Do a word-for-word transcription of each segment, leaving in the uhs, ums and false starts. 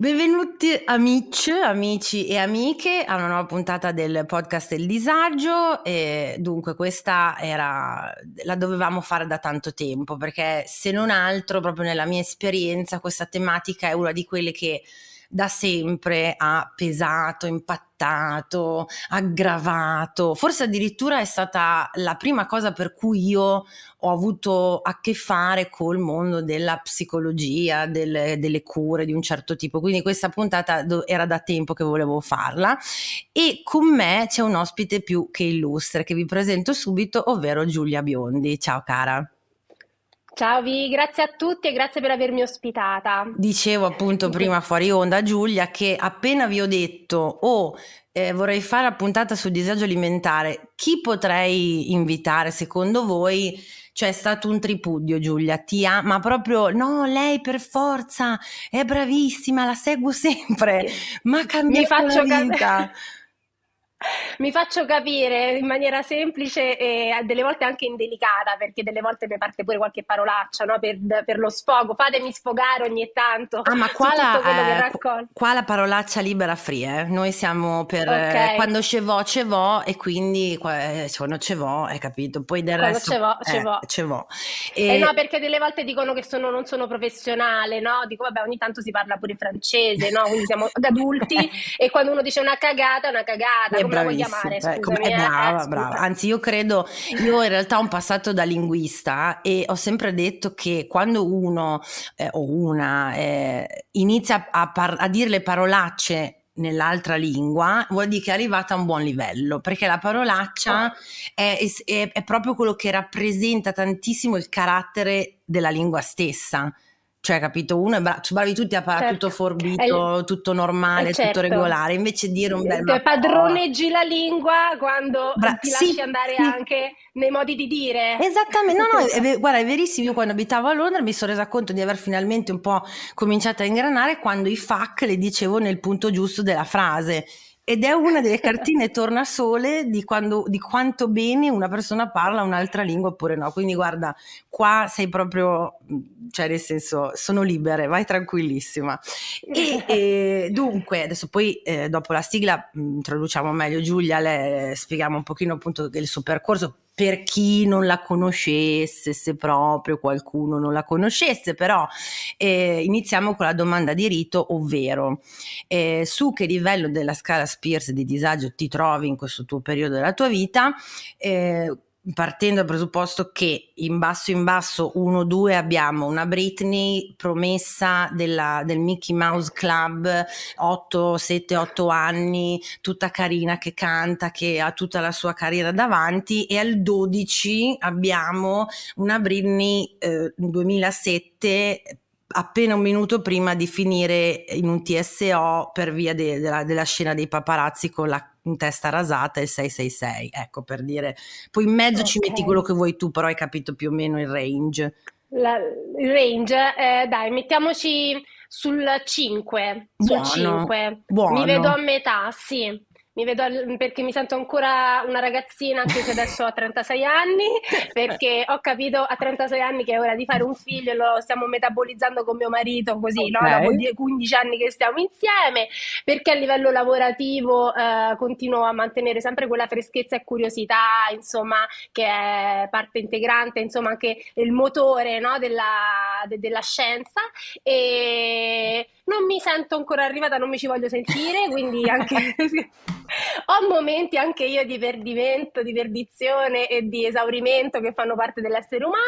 Benvenuti amici, amici e amiche a una nuova puntata del podcast Il Disagio. E dunque questa era, la dovevamo fare da tanto tempo, perché se non altro proprio nella mia esperienza questa tematica è una di quelle che da sempre ha pesato, impattato, aggravato, forse addirittura è stata la prima cosa per cui io ho avuto a che fare col mondo della psicologia, del, delle cure di un certo tipo, quindi questa puntata do, era da tempo che volevo farla. E con me c'è un ospite più che illustre che vi presento subito, ovvero Giulia Biondi. Ciao cara. Ciao Vi, grazie a tutti e grazie per avermi ospitata. Dicevo appunto prima fuori onda Giulia che appena vi ho detto oh eh, vorrei fare la puntata sul disagio alimentare, chi potrei invitare secondo voi? Cioè è stato un tripudio Giulia, ti ama, ma proprio no, lei per forza è bravissima, la seguo sempre, ma cambia la vita. Mi faccio capire in maniera semplice e delle volte anche indelicata, perché delle volte mi parte pure qualche parolaccia, no? per, per lo sfogo, fatemi sfogare ogni tanto. Ah, ma qua, la, eh, qua la parolaccia libera free, eh? Noi siamo per okay. eh, quando ce vo, ce vo, e quindi eh, quando ce vo, hai capito? Poi del quando resto ce vo, ce eh, vo. Ce vo. E eh no, perché delle volte dicono che sono, non sono professionale, no? Dico vabbè, ogni tanto si parla pure francese, no? Quindi siamo adulti e quando uno dice una cagata, una cagata. Come la vuoi chiamare, scusami, come, eh, brava, eh, brava. Anzi, io credo, io in realtà ho un passato da linguista e ho sempre detto che quando uno eh, o una eh, inizia a, par- a dire le parolacce nell'altra lingua, vuol dire che è arrivata a un buon livello, perché la parolaccia è, è, è proprio quello che rappresenta tantissimo il carattere della lingua stessa. Cioè, capito? Uno è bra- bravi tutti a parlare, certo. Tutto forbito, eh, tutto normale, eh, certo. Tutto regolare. Invece dire un bel ma- padroneggi la lingua quando Bra- ti lasci sì, andare sì. Anche nei modi di dire. Esattamente, no, no, è ver- guarda, è verissimo. Io quando abitavo a Londra mi sono resa conto di aver finalmente un po' cominciato a ingranare quando i fuck le dicevo nel punto giusto della frase. Ed è una delle cartine tornasole di, quando, di quanto bene una persona parla un'altra lingua oppure no. Quindi guarda, qua sei proprio, cioè nel senso, sono libere, vai tranquillissima. E, e dunque, adesso poi eh, dopo la sigla introduciamo meglio Giulia, le spieghiamo un pochino appunto del suo percorso, per chi non la conoscesse, se proprio qualcuno non la conoscesse, però eh, iniziamo con la domanda di rito, ovvero eh, su che livello della scala Spears di disagio ti trovi in questo tuo periodo della tua vita, eh, partendo dal presupposto che in basso in basso uno due abbiamo una Britney promessa della, del Mickey Mouse Club, otto sette otto anni, tutta carina che canta, che ha tutta la sua carriera davanti, e al dodici abbiamo una Britney eh, duemilasette appena un minuto prima di finire in un T S O per via de, de la, della scena dei paparazzi con la in testa rasata e sei sei sei, ecco, per dire. Poi in mezzo okay. Ci metti quello che vuoi tu, però hai capito più o meno il range. La, il range, eh, dai, mettiamoci sul cinque, buono, sul cinque. Buono. Mi vedo a metà, sì. Mi vedo perché mi sento ancora una ragazzina, anche se adesso ho trentasei anni, perché ho capito a trentasei anni che è ora di fare un figlio, lo stiamo metabolizzando con mio marito così, okay. No? Dopo quindici anni che stiamo insieme, perché a livello lavorativo eh, continuo a mantenere sempre quella freschezza e curiosità, insomma, che è parte integrante, insomma, anche il motore, no? della, de, della scienza, e non mi sento ancora arrivata, non mi ci voglio sentire, quindi anche ho momenti anche io di perdimento, di perdizione e di esaurimento che fanno parte dell'essere umano,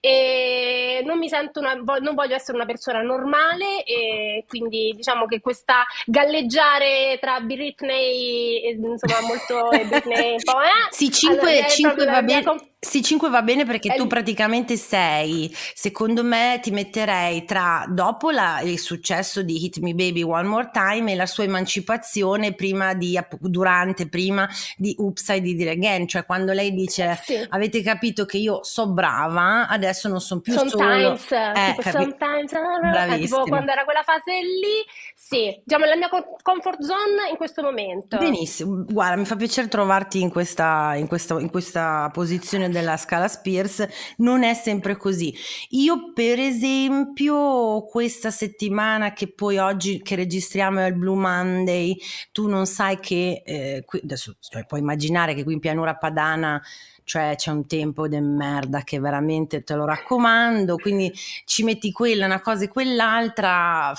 e non mi sento una, non voglio essere una persona normale, e quindi diciamo che questa galleggiare tra Britney e, insomma molto e Britney un po' eh? Sì, cinque va bene. Sì, cinque va bene perché tu praticamente sei, secondo me ti metterei tra dopo la, il successo di Hit Me Baby One More Time e la sua emancipazione prima di, durante, prima di Oops, I Did It Again, cioè quando lei dice sì. Avete capito che io so brava, adesso non sono più sometimes, solo. Eh, tipo, capi- sometimes, eh, tipo quando era quella fase lì, sì, diciamo la mia comfort zone in questo momento. Benissimo, guarda, mi fa piacere trovarti in questa, in questa, in questa posizione della Scala Spears, non è sempre così. Io per esempio questa settimana, che poi oggi che registriamo è il Blue Monday, tu non sai che eh, qui, adesso, cioè, puoi immaginare che qui in pianura padana, cioè c'è un tempo de merda che veramente te lo raccomando, quindi ci metti quella, una cosa e quell'altra,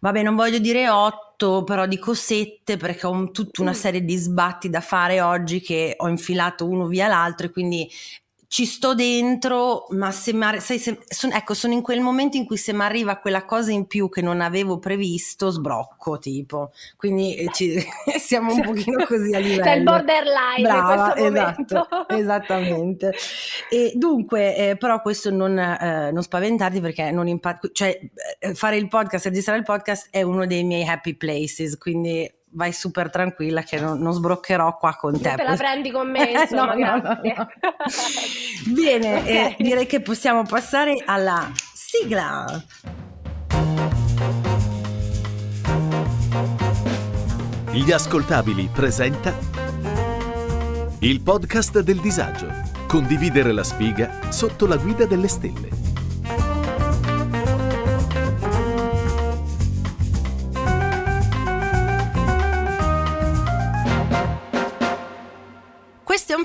vabbè non voglio dire otto, però dico sette, perché ho un, tutta una serie di sbatti da fare oggi che ho infilato uno via l'altro, e quindi ci sto dentro, ma se, mi, sai, se son, ecco, sono in quel momento in cui se mi arriva quella cosa in più che non avevo previsto, sbrocco, tipo. Quindi ci, siamo un pochino così a livello. C'è il borderline. Brava, in questo esatto, momento. Esattamente. E dunque, eh, però questo non, eh, non spaventarti, perché non impatta, cioè fare il podcast, registrare il podcast è uno dei miei happy places, quindi vai super tranquilla che non, non sbroccherò qua con te. Te la prendi con me, insomma, no, grazie. No, no. Bene, okay. eh, direi che possiamo passare alla sigla. Gli Ascoltabili presenta il podcast del disagio. Condividere la sfiga sotto la guida delle stelle. Questo è un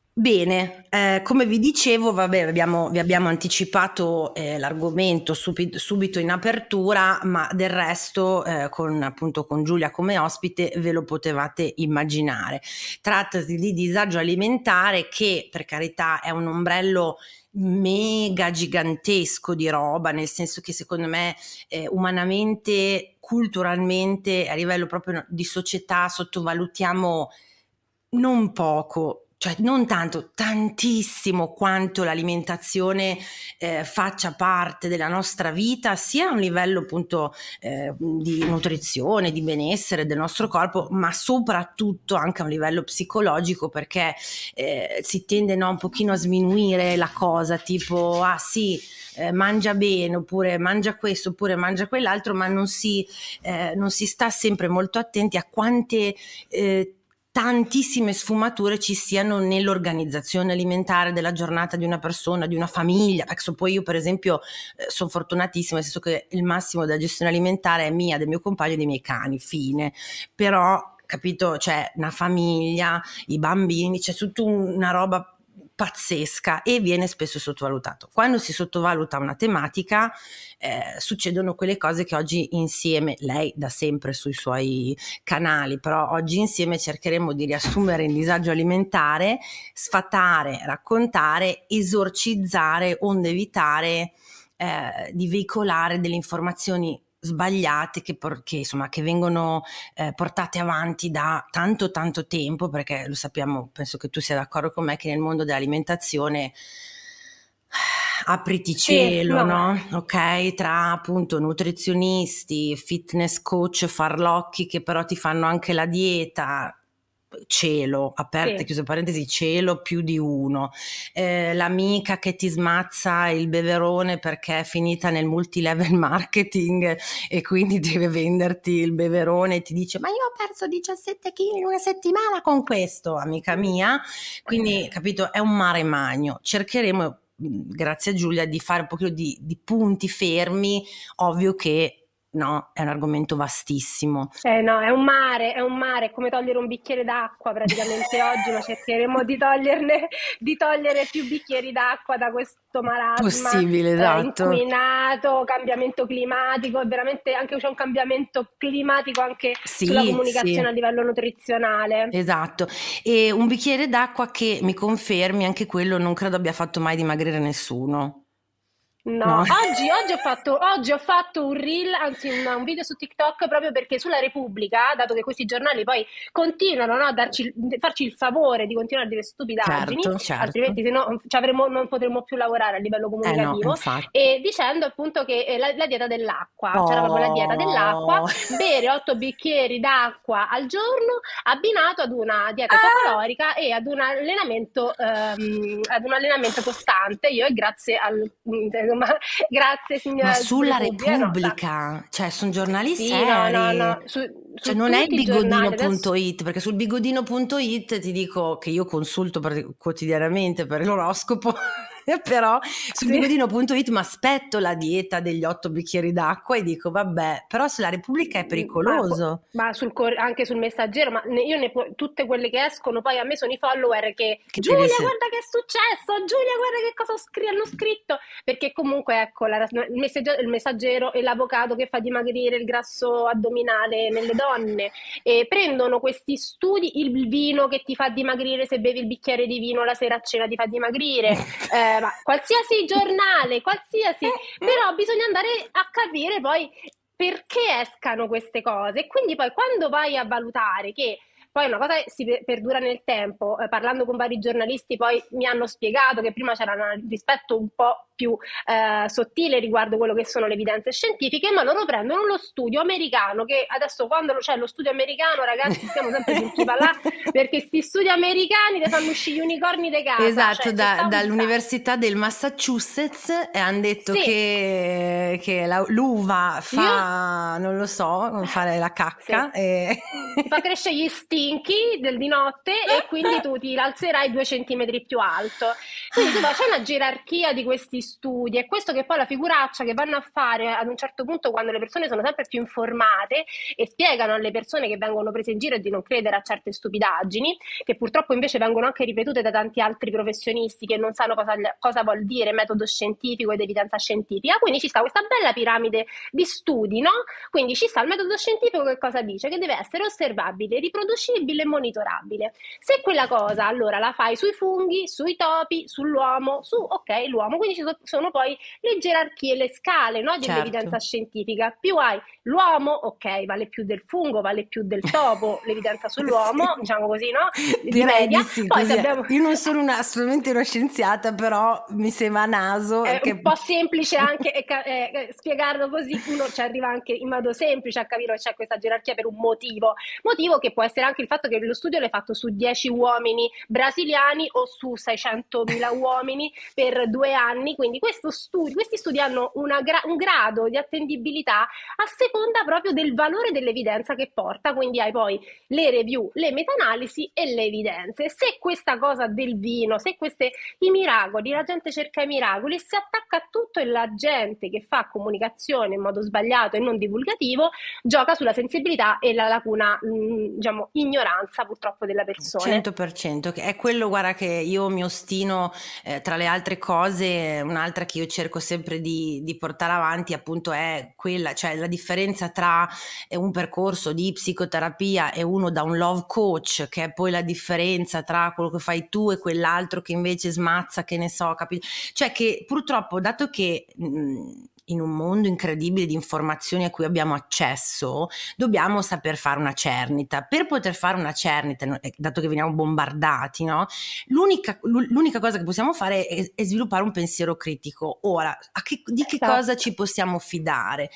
Bene, eh, come vi dicevo, vabbè, abbiamo, vi abbiamo anticipato eh, l'argomento subito, subito in apertura, ma del resto eh, con appunto con Giulia come ospite ve lo potevate immaginare. Trattasi di disagio alimentare, che per carità è un ombrello mega gigantesco di roba, nel senso che secondo me eh, umanamente, culturalmente, a livello proprio di società sottovalutiamo non poco, cioè non tanto, tantissimo quanto l'alimentazione eh, faccia parte della nostra vita, sia a un livello appunto eh, di nutrizione, di benessere del nostro corpo, ma soprattutto anche a un livello psicologico, perché eh, si tende no, un pochino a sminuire la cosa, tipo ah sì, eh, mangia bene, oppure mangia questo, oppure mangia quell'altro, ma non si, eh, non si sta sempre molto attenti a quante eh, tantissime sfumature ci siano nell'organizzazione alimentare della giornata di una persona, di una famiglia. Perché poi io per esempio eh, sono fortunatissima, nel senso che il massimo della gestione alimentare è mia, del mio compagno e dei miei cani, fine. Però capito, c'è una famiglia, i bambini, c'è tutta una roba pazzesca e viene spesso sottovalutato. Quando si sottovaluta una tematica eh, succedono quelle cose che oggi insieme, lei da sempre sui suoi canali, però oggi insieme cercheremo di riassumere il disagio alimentare, sfatare, raccontare, esorcizzare, onde evitare eh, di veicolare delle informazioni sbagliate che, por- che insomma che vengono eh, portate avanti da tanto tanto tempo, perché lo sappiamo, penso che tu sia d'accordo con me, che nel mondo dell'alimentazione apriti cielo, sì, no. no? Ok, tra appunto nutrizionisti, fitness coach, farlocchi che però ti fanno anche la dieta, cielo, aperte, sì. chiuso parentesi, cielo più di uno, eh, l'amica che ti smazza il beverone perché è finita nel multilevel marketing e quindi deve venderti il beverone e ti dice ma io ho perso diciassette chili in una settimana con questo, amica mia, quindi capito, è un mare magno. Cercheremo, grazie a Giulia, di fare un pochino di, di punti fermi, ovvio che no, è un argomento vastissimo. Eh no, è un mare, è un mare, è come togliere un bicchiere d'acqua praticamente oggi, ma cercheremo di toglierne, di togliere più bicchieri d'acqua da questo marasma possibile, esatto. eh, inquinato, cambiamento climatico, veramente anche c'è un cambiamento climatico anche sì, sulla comunicazione sì. a livello nutrizionale. Esatto, e un bicchiere d'acqua che, mi confermi, anche quello non credo abbia fatto mai dimagrire nessuno. No, no. Oggi, oggi, ho fatto, oggi ho fatto un reel, anzi un, un video su TikTok, proprio perché sulla Repubblica, dato che questi giornali poi continuano, no, a darci, farci il favore di continuare a dire stupidaggini, certo, certo. altrimenti se no ci avremo, non potremmo più lavorare a livello comunicativo, eh no, e dicendo appunto che la, la dieta dell'acqua, oh. c'era proprio la dieta dell'acqua, bere otto bicchieri d'acqua al giorno abbinato ad una dieta ah. calorica e ad un allenamento ehm, ad un allenamento costante. Io e grazie al... Ma, grazie signora. Ma sulla Repubblica, no, cioè sono giornali sì, seri. No, no, no. Su, su cioè non è il bigodino punto it, perché sul bigodino punto it ti dico che io consulto per, quotidianamente per l'oroscopo, però sul sì. bigodino punto it mi aspetto la dieta degli otto bicchieri d'acqua e dico vabbè, però sulla Repubblica è pericoloso. Ma, ma sul, anche sul Messaggero, ma io ne po- tutte quelle che escono poi a me sono i follower che, che Giulia guarda che è successo, Giulia guarda che cosa scri- hanno scritto, perché comunque ecco la, il, messaggero, il Messaggero è l'avvocato che fa dimagrire il grasso addominale nelle donne, e prendono questi studi, il vino che ti fa dimagrire, se bevi il bicchiere di vino la sera a cena ti fa dimagrire, eh, ma qualsiasi giornale, qualsiasi, però bisogna andare a capire poi perché escano queste cose, e quindi poi quando vai a valutare che poi una cosa si perdura nel tempo, eh, parlando con vari giornalisti poi mi hanno spiegato che prima c'era un rispetto un po' più eh, sottile riguardo quello che sono le evidenze scientifiche, ma loro prendono lo studio americano, che adesso quando c'è lo, cioè, lo studio americano, ragazzi, stiamo sempre sentiti parlare, perché sti studi americani te fanno uscire gli unicorni de casa. Esatto, cioè, da, dall'università del Massachusetts hanno detto sì. che, che la, l'uva fa, Io? non lo so, fare la cacca. Sì. E... fa crescere gli stili del di notte, e quindi tu ti alzerai due centimetri più alto. Quindi insomma, c'è una gerarchia di questi studi, e questo che poi la figuraccia che vanno a fare ad un certo punto, quando le persone sono sempre più informate e spiegano alle persone che vengono prese in giro di non credere a certe stupidaggini, che purtroppo invece vengono anche ripetute da tanti altri professionisti che non sanno cosa, cosa vuol dire metodo scientifico ed evidenza scientifica. Quindi ci sta questa bella piramide di studi, no? Quindi ci sta il metodo scientifico, che cosa dice? Che deve essere osservabile, riproducibile e monitorabile. Se quella cosa allora la fai sui funghi, sui topi, sull'uomo, su ok l'uomo, quindi ci sono poi le gerarchie, le scale, no, di certo. evidenza scientifica. Più hai l'uomo, ok, vale più del fungo, vale più del topo l'evidenza sull'uomo, sì. diciamo così, no? Di media. Sì, poi se abbiamo... Io non sono una, assolutamente una scienziata, però mi sembra naso. È che... un po' semplice anche eh, eh, spiegarlo così, uno ci arriva anche in modo semplice a capire che c'è questa gerarchia per un motivo, motivo che può essere anche il fatto che lo studio l'hai fatto su dieci uomini brasiliani o su seicentomila uomini per due anni, quindi questo studio, questi studi hanno una gra- un grado di attendibilità a seconda proprio del valore dell'evidenza che porta, quindi hai poi le review, le meta-analisi e le evidenze. Se questa cosa del vino, se queste, i miracoli, la gente cerca i miracoli e si attacca a tutto, e la gente che fa comunicazione in modo sbagliato e non divulgativo gioca sulla sensibilità e la lacuna, mh, diciamo, ignoranza purtroppo della persona. cento per cento, che è quello, guarda, che io mi ostino, eh, tra le altre cose. Un'altra che io cerco sempre di, di portare avanti appunto è quella, cioè la differenza tra un percorso di psicoterapia e uno da un love coach, che è poi la differenza tra quello che fai tu e quell'altro che invece smazza, che ne so, capito? Cioè che purtroppo, dato che mh, in un mondo incredibile di informazioni a cui abbiamo accesso, dobbiamo saper fare una cernita. Per poter fare una cernita, dato che veniamo bombardati, no? L'unica, l'unica cosa che possiamo fare è, è sviluppare un pensiero critico. Ora, a che, di che cosa ci possiamo fidare?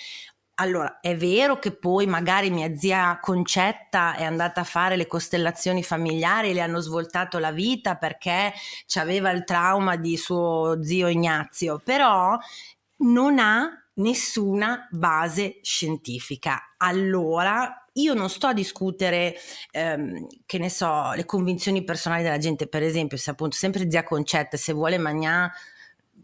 Allora, è vero che poi magari mia zia Concetta è andata a fare le costellazioni familiari e le hanno svoltato la vita perché c'aveva il trauma di suo zio Ignazio, però non ha nessuna base scientifica. Allora io non sto a discutere ehm, che ne so, le convinzioni personali della gente. Per esempio, se appunto sempre zia Concetta, se vuole mangiare,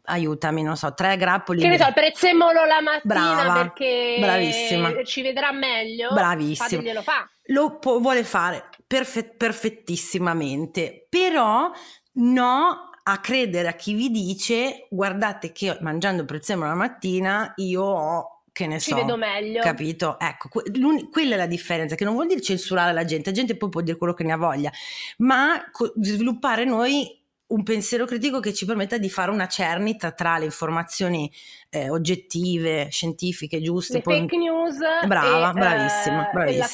aiutami, non so, tre grappoli, che ne so, prezzemolo la mattina. Brava, perché bravissima. Ci vedrà meglio, bravissima, glielo fa. Lo può, vuole fare perfet- perfettissimamente, però no a credere a chi vi dice guardate che mangiando prezzemolo la mattina io ho, che ne so, ci vedo meglio, capito? Ecco, que- quella è la differenza, che non vuol dire censurare la gente, la gente poi può dire quello che ne ha voglia, ma co- sviluppare noi un pensiero critico che ci permetta di fare una cernita tra le informazioni eh, oggettive, scientifiche, giuste, le poi... fake news, brava, e, bravissima, eh, bravissima. E la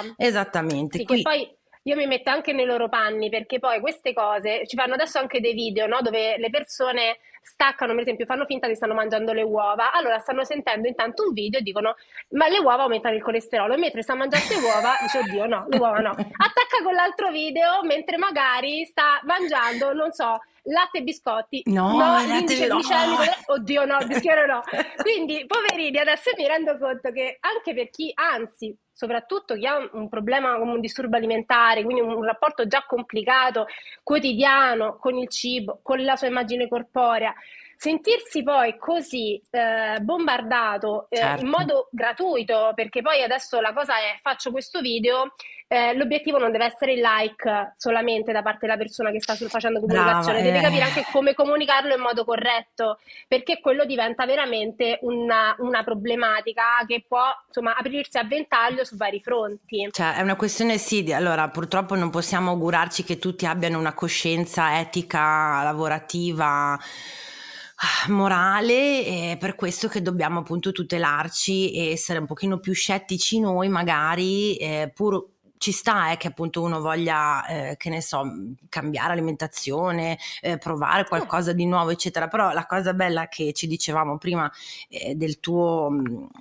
fuffa. Esattamente. Sì, qui... che poi io mi metto anche nei loro panni, perché poi queste cose ci fanno adesso anche dei video, no? Dove le persone staccano, per esempio, fanno finta che stanno mangiando le uova, allora stanno sentendo intanto un video e dicono ma le uova aumentano il colesterolo, e mentre sta mangiando le uova dice oddio no, le uova no, attacca con l'altro video mentre magari sta mangiando, non so, latte e biscotti, no, no l'indice glicemico, no. Oddio no, il bischiero no. Quindi poverini, adesso mi rendo conto che anche per chi, anzi soprattutto chi ha un problema come un disturbo alimentare, quindi un, un rapporto già complicato, quotidiano, con il cibo, con la sua immagine corporea, sentirsi poi così eh, bombardato eh, certo. in modo gratuito, perché poi adesso la cosa è faccio questo video, eh, l'obiettivo non deve essere il like solamente da parte della persona che sta facendo comunicazione, brava, deve eh. capire anche come comunicarlo in modo corretto, perché quello diventa veramente una, una problematica che può, insomma, aprirsi a ventaglio su vari fronti. Cioè è una questione sì, di, allora purtroppo non possiamo augurarci che tutti abbiano una coscienza etica, lavorativa, morale, è per questo che dobbiamo appunto tutelarci e essere un pochino più scettici noi magari, eh, pur ci sta eh, che appunto uno voglia eh, che ne so, cambiare alimentazione, eh, provare qualcosa di nuovo eccetera, però la cosa bella che ci dicevamo prima eh, del tuo,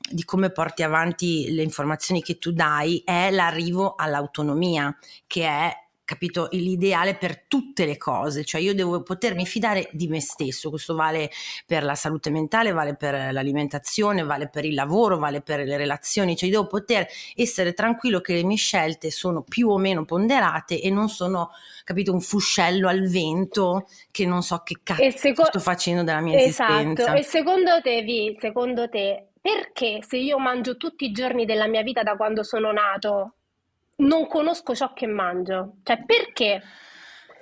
di come porti avanti le informazioni che tu dai, è l'arrivo all'autonomia, che è, capito, l'ideale per tutte le cose, cioè io devo potermi fidare di me stesso, questo vale per la salute mentale, vale per l'alimentazione, vale per il lavoro, vale per le relazioni, cioè io devo poter essere tranquillo che le mie scelte sono più o meno ponderate e non sono, capito, un fuscello al vento che non so che cazzo seco- sto facendo della mia esatto. esistenza. E secondo te, Vi, secondo te, perché se io mangio tutti i giorni della mia vita da quando sono nato, non conosco ciò che mangio? Cioè perché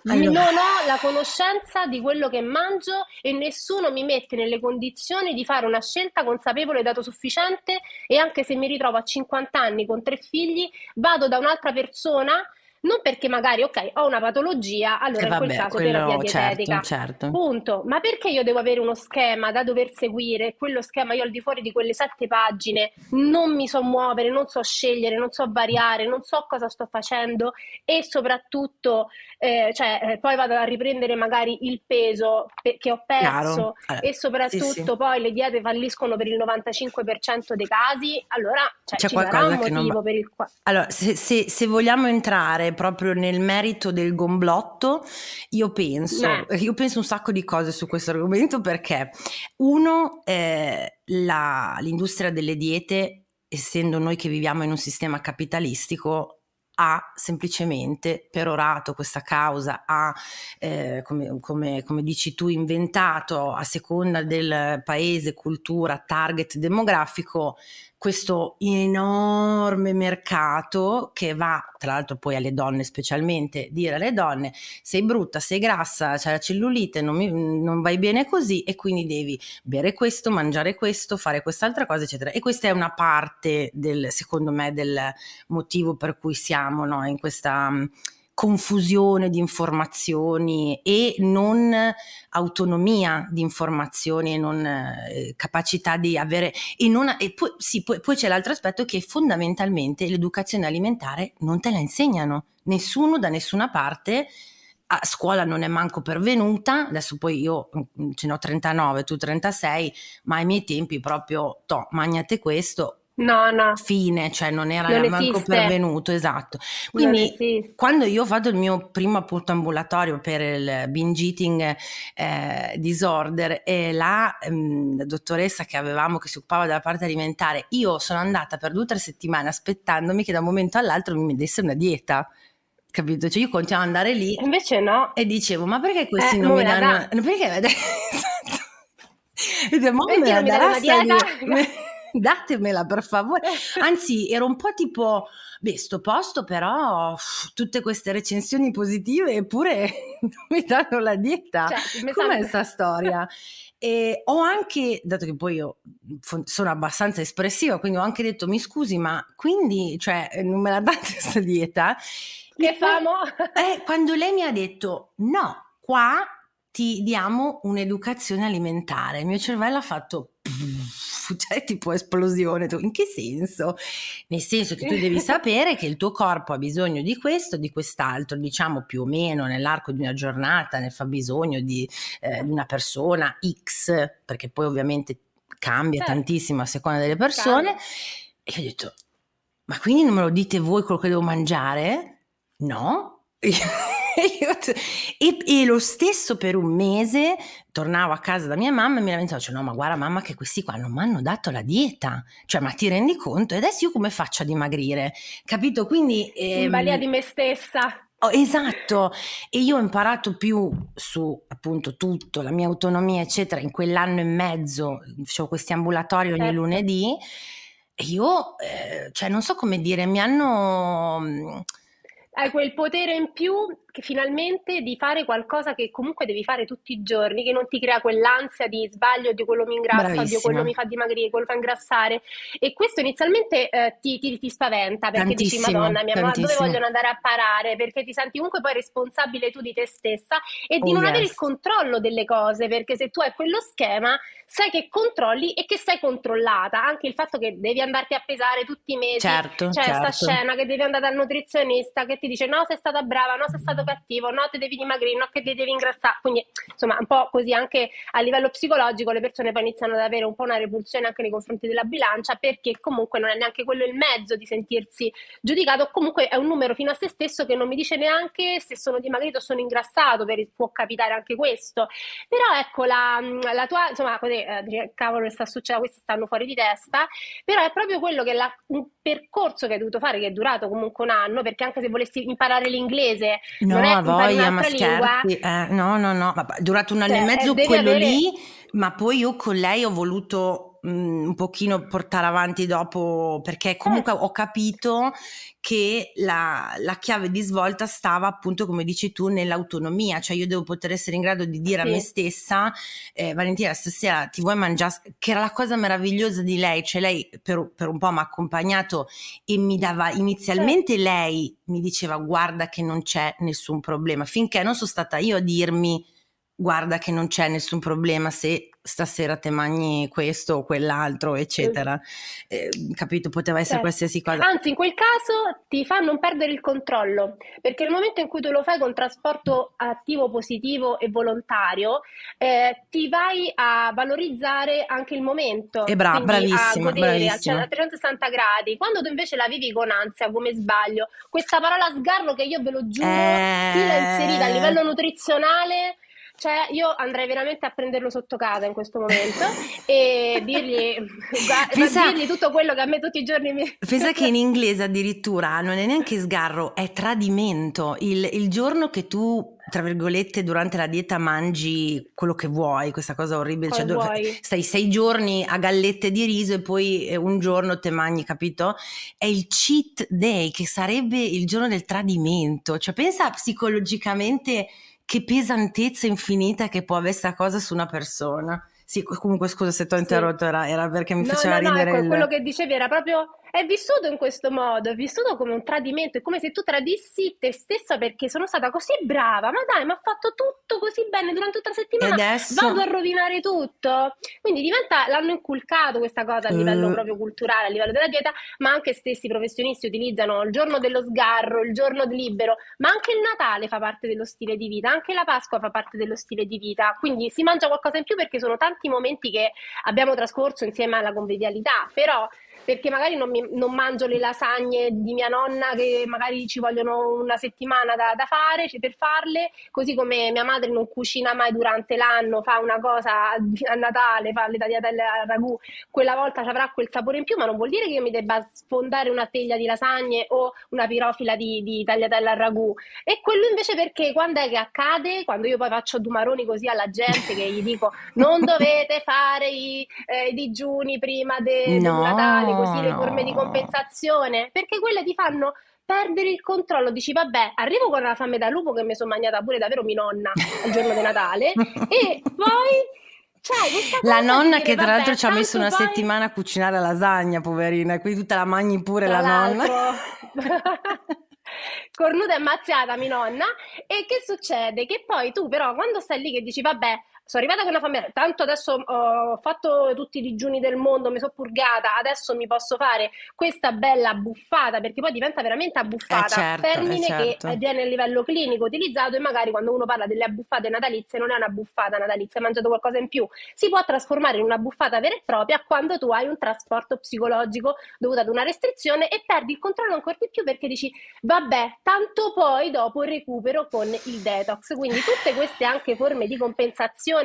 allora. non ho la conoscenza di quello che mangio e nessuno mi mette nelle condizioni di fare una scelta consapevole ed autosufficiente, e anche se mi ritrovo a cinquanta anni con tre figli vado da un'altra persona, non perché magari ok ho una patologia, allora eh vabbè, in quel caso quello, terapia dietetica, certo, certo. punto, ma perché io devo avere uno schema da dover seguire, quello schema io al di fuori di quelle sette pagine non mi so muovere, non so scegliere, non so variare, non so cosa sto facendo, e soprattutto eh, cioè eh, poi vado a riprendere magari il peso pe- che ho perso, allora, e soprattutto sì, sì. poi le diete falliscono per il novantacinque per cento dei casi, allora cioè, c'è ci sarà un motivo non... per il quale allora se, se, se vogliamo entrare proprio nel merito del gomblotto, io penso no. io penso un sacco di cose su questo argomento, perché uno eh, la, l'industria delle diete, essendo noi che viviamo in un sistema capitalistico, ha semplicemente perorato questa causa, ha eh, come, come, come dici tu inventato a seconda del paese, cultura, target demografico, questo enorme mercato che va tra l'altro poi alle donne, specialmente dire alle donne sei brutta, sei grassa, c'hai la cellulite, non, mi, non vai bene così e quindi devi bere questo, mangiare questo, fare quest'altra cosa eccetera, e questa è una parte del, secondo me, del motivo per cui siamo, no, in questa confusione di informazioni e non autonomia di informazioni e non eh, capacità di avere e non e poi, sì, poi, poi c'è l'altro aspetto che fondamentalmente l'educazione alimentare non te la insegnano, nessuno da nessuna parte, a scuola non è manco pervenuta, adesso poi io ce ne ho trentanove, tu trentasei, ma ai miei tempi proprio to, magnate questo. No, no. Fine, cioè non era non manco esiste. Pervenuto, esatto. Quindi quando io ho fatto il mio primo appunto ambulatorio per il binge eating eh, disorder, e la ehm, dottoressa che avevamo che si occupava della parte alimentare, io sono andata per due o tre settimane aspettandomi che da un momento all'altro mi desse una dieta. Capito? Cioè io continuavo ad andare lì. Invece no. E dicevo, ma perché questi eh, non mi danno? No, perché? E dicevo, perché non mi danno una dieta? Datemela per favore, anzi ero un po' tipo, beh sto posto però uff, tutte queste recensioni positive eppure mi danno la dieta, cioè, com'è sta storia? E ho anche, dato che poi io sono abbastanza espressiva, quindi ho anche detto mi scusi ma quindi cioè non me la date questa dieta? Che famo? Eh, quando lei mi ha detto no, qua ti diamo un'educazione alimentare. Il mio cervello ha fatto pff, cioè tipo esplosione. In che senso? Nel senso che tu devi sapere che il tuo corpo ha bisogno di questo, di quest'altro, diciamo più o meno nell'arco di una giornata ne fa bisogno di eh, una persona X, perché poi ovviamente cambia sì. tantissimo a seconda delle persone. Cambia. E io ho detto, ma quindi non me lo dite voi quello che devo mangiare? No. E, e lo stesso per un mese tornavo a casa da mia mamma e mi lamentavo, cioè, no ma guarda mamma che questi qua non mi hanno dato la dieta, cioè ma ti rendi conto? E adesso io come faccio a dimagrire? Capito? Quindi ehm... in balia di me stessa. Oh, esatto, e io ho imparato più su appunto tutto, la mia autonomia eccetera, in quell'anno e mezzo facevo questi ambulatori ogni certo. lunedì e io eh, cioè non so come dire, mi hanno... Hai quel potere in più che finalmente di fare qualcosa che comunque devi fare tutti i giorni, che non ti crea quell'ansia di sbaglio, di quello mi ingrassa, Bravissima. Di quello mi fa dimagrire, quello fa ingrassare. E questo inizialmente eh, ti, ti, ti spaventa perché tantissimo, dici Madonna mia, ma dove vogliono andare a parare? Perché ti senti comunque poi responsabile tu di te stessa e di oh, non yes. avere il controllo delle cose, perché se tu hai quello schema sai che controlli e che sei controllata. Anche il fatto che devi andarti a pesare tutti i mesi, certo, c'è certo. sta scena che devi andare dal nutrizionista che ti dice no sei stata brava, no sei stato cattivo, no ti devi dimagrire, no che ti devi ingrassare, quindi insomma un po' così anche a livello psicologico le persone poi iniziano ad avere un po' una repulsione anche nei confronti della bilancia, perché comunque non è neanche quello il mezzo di sentirsi giudicato, comunque è un numero fino a se stesso che non mi dice neanche se sono dimagrito o sono ingrassato, per il, può capitare anche questo, però ecco la, la tua insomma così, eh, cavolo che sta succedendo, questi stanno fuori di testa, però è proprio quello che la, un percorso che hai dovuto fare che è durato comunque un anno, perché anche se volessi imparare l'inglese no, non è voglia, ma scherzi, eh, no no no è durato un anno cioè, e mezzo quello avere... lì, ma poi io con lei ho voluto mh, un pochino portare avanti dopo, perché comunque eh. ho capito che la, la chiave di svolta stava appunto come dici tu nell'autonomia, cioè io devo poter essere in grado di dire sì. a me stessa eh, Valentina stasera ti vuoi mangiare, che era la cosa meravigliosa di lei, cioè lei per, per un po' mi ha accompagnato e mi dava inizialmente sì. lei mi diceva guarda che non c'è nessun problema, finché non sono stata io a dirmi guarda che non c'è nessun problema se stasera te mangi questo o quell'altro eccetera, eh, capito, poteva essere certo. qualsiasi cosa, anzi in quel caso ti fa non perdere il controllo, perché nel momento in cui tu lo fai con trasporto attivo, positivo e volontario eh, ti vai a valorizzare anche il momento e bra- bravissima, a godere, bravissima. Cioè, a trecentosessanta gradi, quando tu invece la vivi con ansia, come sbaglio, questa parola sgarro che io ve lo giuro eh... chi l'ha inserita a livello nutrizionale, cioè io andrei veramente a prenderlo sotto casa in questo momento e dirgli, guarda, pensa, dirgli tutto quello che a me tutti i giorni mi... Pensa che in inglese addirittura non è neanche sgarro, è tradimento, il, il giorno che tu tra virgolette durante la dieta mangi quello che vuoi, questa cosa orribile, cioè, vuoi. Stai sei giorni a gallette di riso e poi un giorno te mangi, capito? È il cheat day, che sarebbe il giorno del tradimento, cioè pensa psicologicamente che pesantezza infinita che può avere sta cosa su una persona. Sì, comunque scusa se ti ho interrotto, sì. era, era perché mi no, faceva no, ridere. No, ecco, il... quello che dicevi era proprio... È vissuto in questo modo, è vissuto come un tradimento, è come se tu tradissi te stessa, perché sono stata così brava, ma dai, ma ho fatto tutto così bene durante tutta la settimana, adesso... vado a rovinare tutto. Quindi diventa, l'hanno inculcato questa cosa a livello mm. proprio culturale, a livello della dieta, ma anche stessi professionisti utilizzano il giorno dello sgarro, il giorno libero, ma anche il Natale fa parte dello stile di vita, anche la Pasqua fa parte dello stile di vita, quindi si mangia qualcosa in più perché sono tanti momenti che abbiamo trascorso insieme alla convivialità, però... perché magari non, mi, non mangio le lasagne di mia nonna che magari ci vogliono una settimana da, da fare per farle, così come mia madre non cucina mai durante l'anno, fa una cosa a Natale, fa le tagliatelle al ragù, quella volta ci avrà quel sapore in più, ma non vuol dire che io mi debba sfondare una teglia di lasagne o una pirofila di, di tagliatelle al ragù, e quello invece perché quando è che accade? Quando io poi faccio dumaroni così alla gente che gli dico non dovete fare i, eh, i digiuni prima del no. Natale, così le forme no. di compensazione, perché quelle ti fanno perdere il controllo, dici vabbè arrivo con la fame da lupo che mi sono mangiata pure davvero mia nonna il giorno di Natale e poi cioè, la nonna che dire, tra l'altro ci ha messo una poi... settimana a cucinare la lasagna poverina, quindi tu te la mangi pure tra la nonna cornuta e mazziata mi nonna. E che succede? Che poi tu però quando stai lì che dici vabbè, sono arrivata con una famiglia, tanto adesso ho fatto tutti i digiuni del mondo, mi sono purgata, adesso mi posso fare questa bella abbuffata, perché poi diventa veramente abbuffata, eh certo, termine eh certo. che viene a livello clinico utilizzato, e magari quando uno parla delle abbuffate natalizie non è una buffata natalizia, hai mangiato qualcosa in più, si può trasformare in una buffata vera e propria quando tu hai un trasporto psicologico dovuto ad una restrizione e perdi il controllo ancora di più, perché dici vabbè, tanto poi dopo recupero con il detox. Quindi tutte queste anche forme di compensazione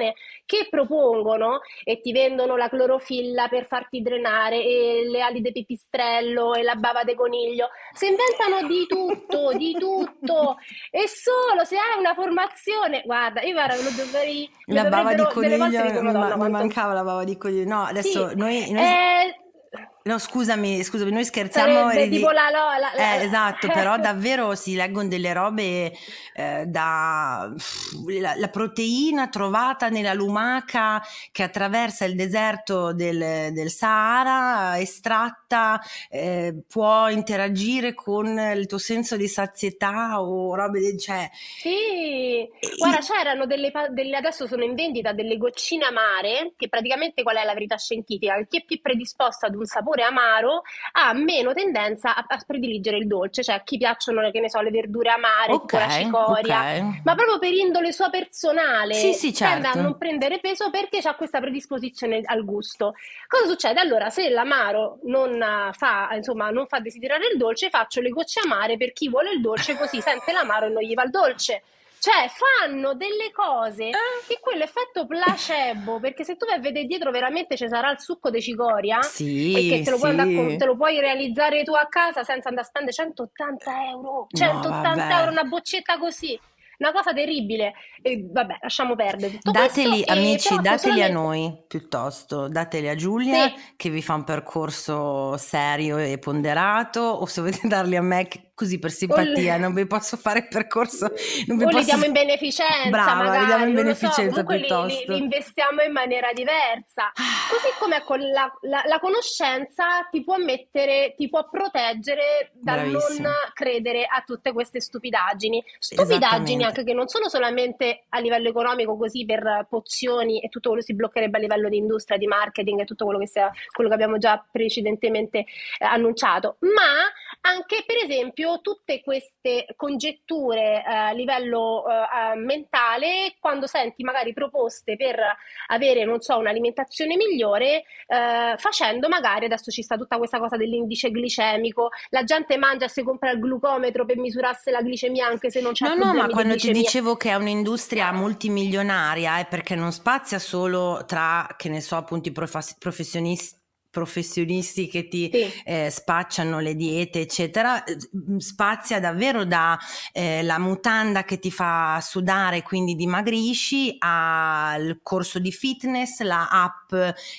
che propongono e ti vendono la clorofilla per farti drenare e le ali di pipistrello e la bava de coniglio, si inventano di tutto, di tutto, e solo se hai una formazione, guarda, io guarda, lo dovrei, la bava di coniglio, dico, mi, ma, mi quanto... mancava la bava di coniglio, no, adesso sì, noi... noi... Eh... No, scusami, scusami, noi scherziamo. Sarebbe tipo la Lola. La... Eh, esatto, però davvero si leggono delle robe eh, da la, la proteina trovata nella lumaca che attraversa il deserto del, del Sahara, estratta, eh, può interagire con il tuo senso di sazietà o robe del cioè. Sì, guarda, e... c'erano delle, delle, adesso sono in vendita delle goccine amare, che praticamente qual è la verità scientifica? Chi è più predisposto ad un sapore amaro ha meno tendenza a, a prediligere il dolce, cioè a chi piacciono che ne so le verdure amare, okay, tipo la cicoria, okay. ma proprio per indole sua personale sì, sì, certo. tende a non prendere peso perché c'ha questa predisposizione al gusto. Cosa succede? Allora, se l'amaro non fa, insomma, non fa desiderare il dolce, faccio le gocce amare per chi vuole il dolce, così sente l'amaro e non gli va il dolce. Cioè fanno delle cose che quell'effetto placebo, perché se tu vai a vedere dietro veramente ci sarà il succo di cicoria sì, e che te lo, sì. puoi, te lo puoi realizzare tu a casa senza andare a spendere centottanta euro, centottanta no, euro una boccetta così. Una cosa terribile, e vabbè, lasciamo perdere tutto. Dateli, questo, amici, dateli solamente... a noi piuttosto, dateli a Giulia sì. che vi fa un percorso serio e ponderato, o se volete darli a me così per simpatia, o non vi posso fare il percorso, non vi o posso... li diamo in beneficenza, brava, magari, li diamo in beneficenza so, piuttosto. Li, li, li investiamo in maniera diversa, così come con la, la, la conoscenza ti può mettere, ti può proteggere dal non credere a tutte queste stupidaggini, stupidaggini che non sono solamente a livello economico, così per pozioni e tutto quello si bloccherebbe a livello di industria, di marketing e tutto quello che, sia, quello che abbiamo già precedentemente eh, annunciato, ma anche per esempio tutte queste congetture eh, a livello eh, mentale, quando senti magari proposte per avere, non so, un'alimentazione migliore, eh, facendo magari, adesso ci sta tutta questa cosa dell'indice glicemico, la gente mangia e si compra il glucometro per misurarsi la glicemia anche se non c'è no, problemi no, ma quando ti dicevo che è un'industria multimilionaria è perché non spazia solo tra, che ne so, appunto i prof- professionisti professionisti che ti sì. eh, spacciano le diete eccetera, spazia davvero da eh, la mutanda che ti fa sudare quindi dimagrisci, al corso di fitness, la app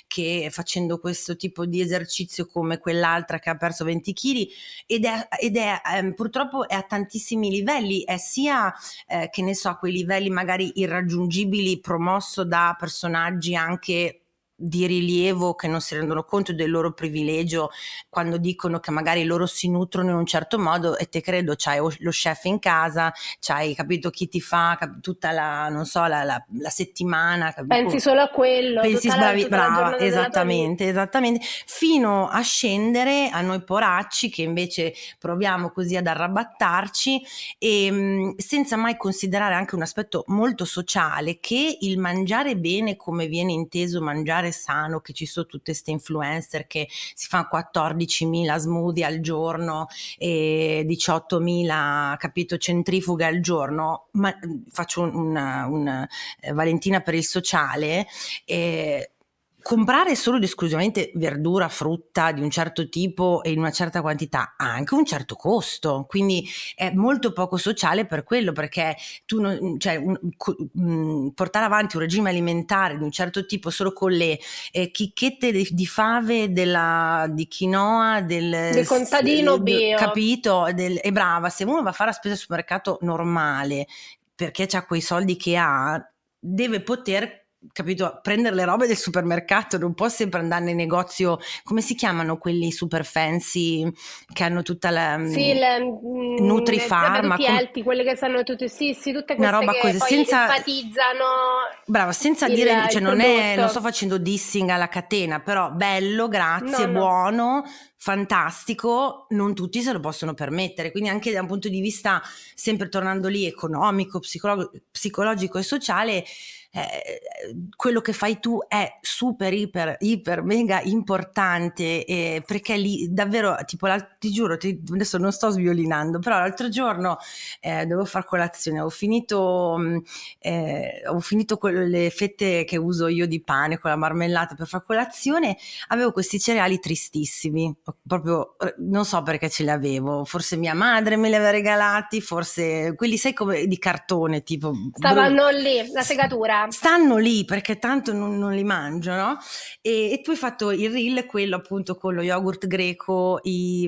che facendo questo tipo di esercizio come quell'altra che ha perso venti chili, ed è, ed è eh, purtroppo è a tantissimi livelli, è sia eh, che ne so a quei livelli magari irraggiungibili promosso da personaggi anche di rilievo che non si rendono conto del loro privilegio quando dicono che magari loro si nutrono in un certo modo e te credo c'hai lo chef in casa, c'hai capito chi ti fa cap- tutta la non so la, la, la settimana cap- pensi solo a quello, pensi tutta sbravi- la, tutta brava esattamente esattamente fino a scendere a noi poracci che invece proviamo così ad arrabattarci e mh, senza mai considerare anche un aspetto molto sociale, che il mangiare bene come viene inteso mangiare sano, che ci sono tutte ste influencer che si fanno quattordicimila smoothie al giorno e diciottomila capito centrifughe al giorno, ma faccio una, una eh, Valentina per il sociale eh, comprare solo ed esclusivamente verdura, frutta di un certo tipo e in una certa quantità ha anche un certo costo, quindi è molto poco sociale per quello, perché tu non, cioè, un, un, portare avanti un regime alimentare di un certo tipo solo con le eh, chicchette di, di fave, della, di quinoa, del, del contadino del, bio, capito? Del, è brava, se uno va a fare la spesa al supermercato normale perché c'ha quei soldi che ha, deve poter capito, prendere le robe del supermercato, non può sempre andare nel negozio, come si chiamano quelli super fancy che hanno tutta la sì, mh, Nutrifarma, tutti alti, com- quelle che sanno tutti, sì, sì, tutte queste una roba che così, poi senza, enfatizzano bravo, senza il, dire, cioè non è, non sto facendo dissing alla catena, però bello, grazie, no, no. buono, fantastico, non tutti se lo possono permettere, quindi anche da un punto di vista, sempre tornando lì, economico, psicolo- psicologico e sociale, Eh, quello che fai tu è super iper iper mega importante, eh, perché lì davvero tipo ti giuro ti, adesso non sto sviolinando, però l'altro giorno eh, dovevo far colazione, ho finito eh, ho finito que- le fette che uso io di pane con la marmellata per far colazione, avevo questi cereali tristissimi, proprio non so perché ce li avevo, forse mia madre me li aveva regalati, forse quelli sai come di cartone, tipo stavano bru- lì la segatura stanno lì perché tanto non, non li mangio, no? E, e tu hai fatto il reel, quello appunto con lo yogurt greco, i,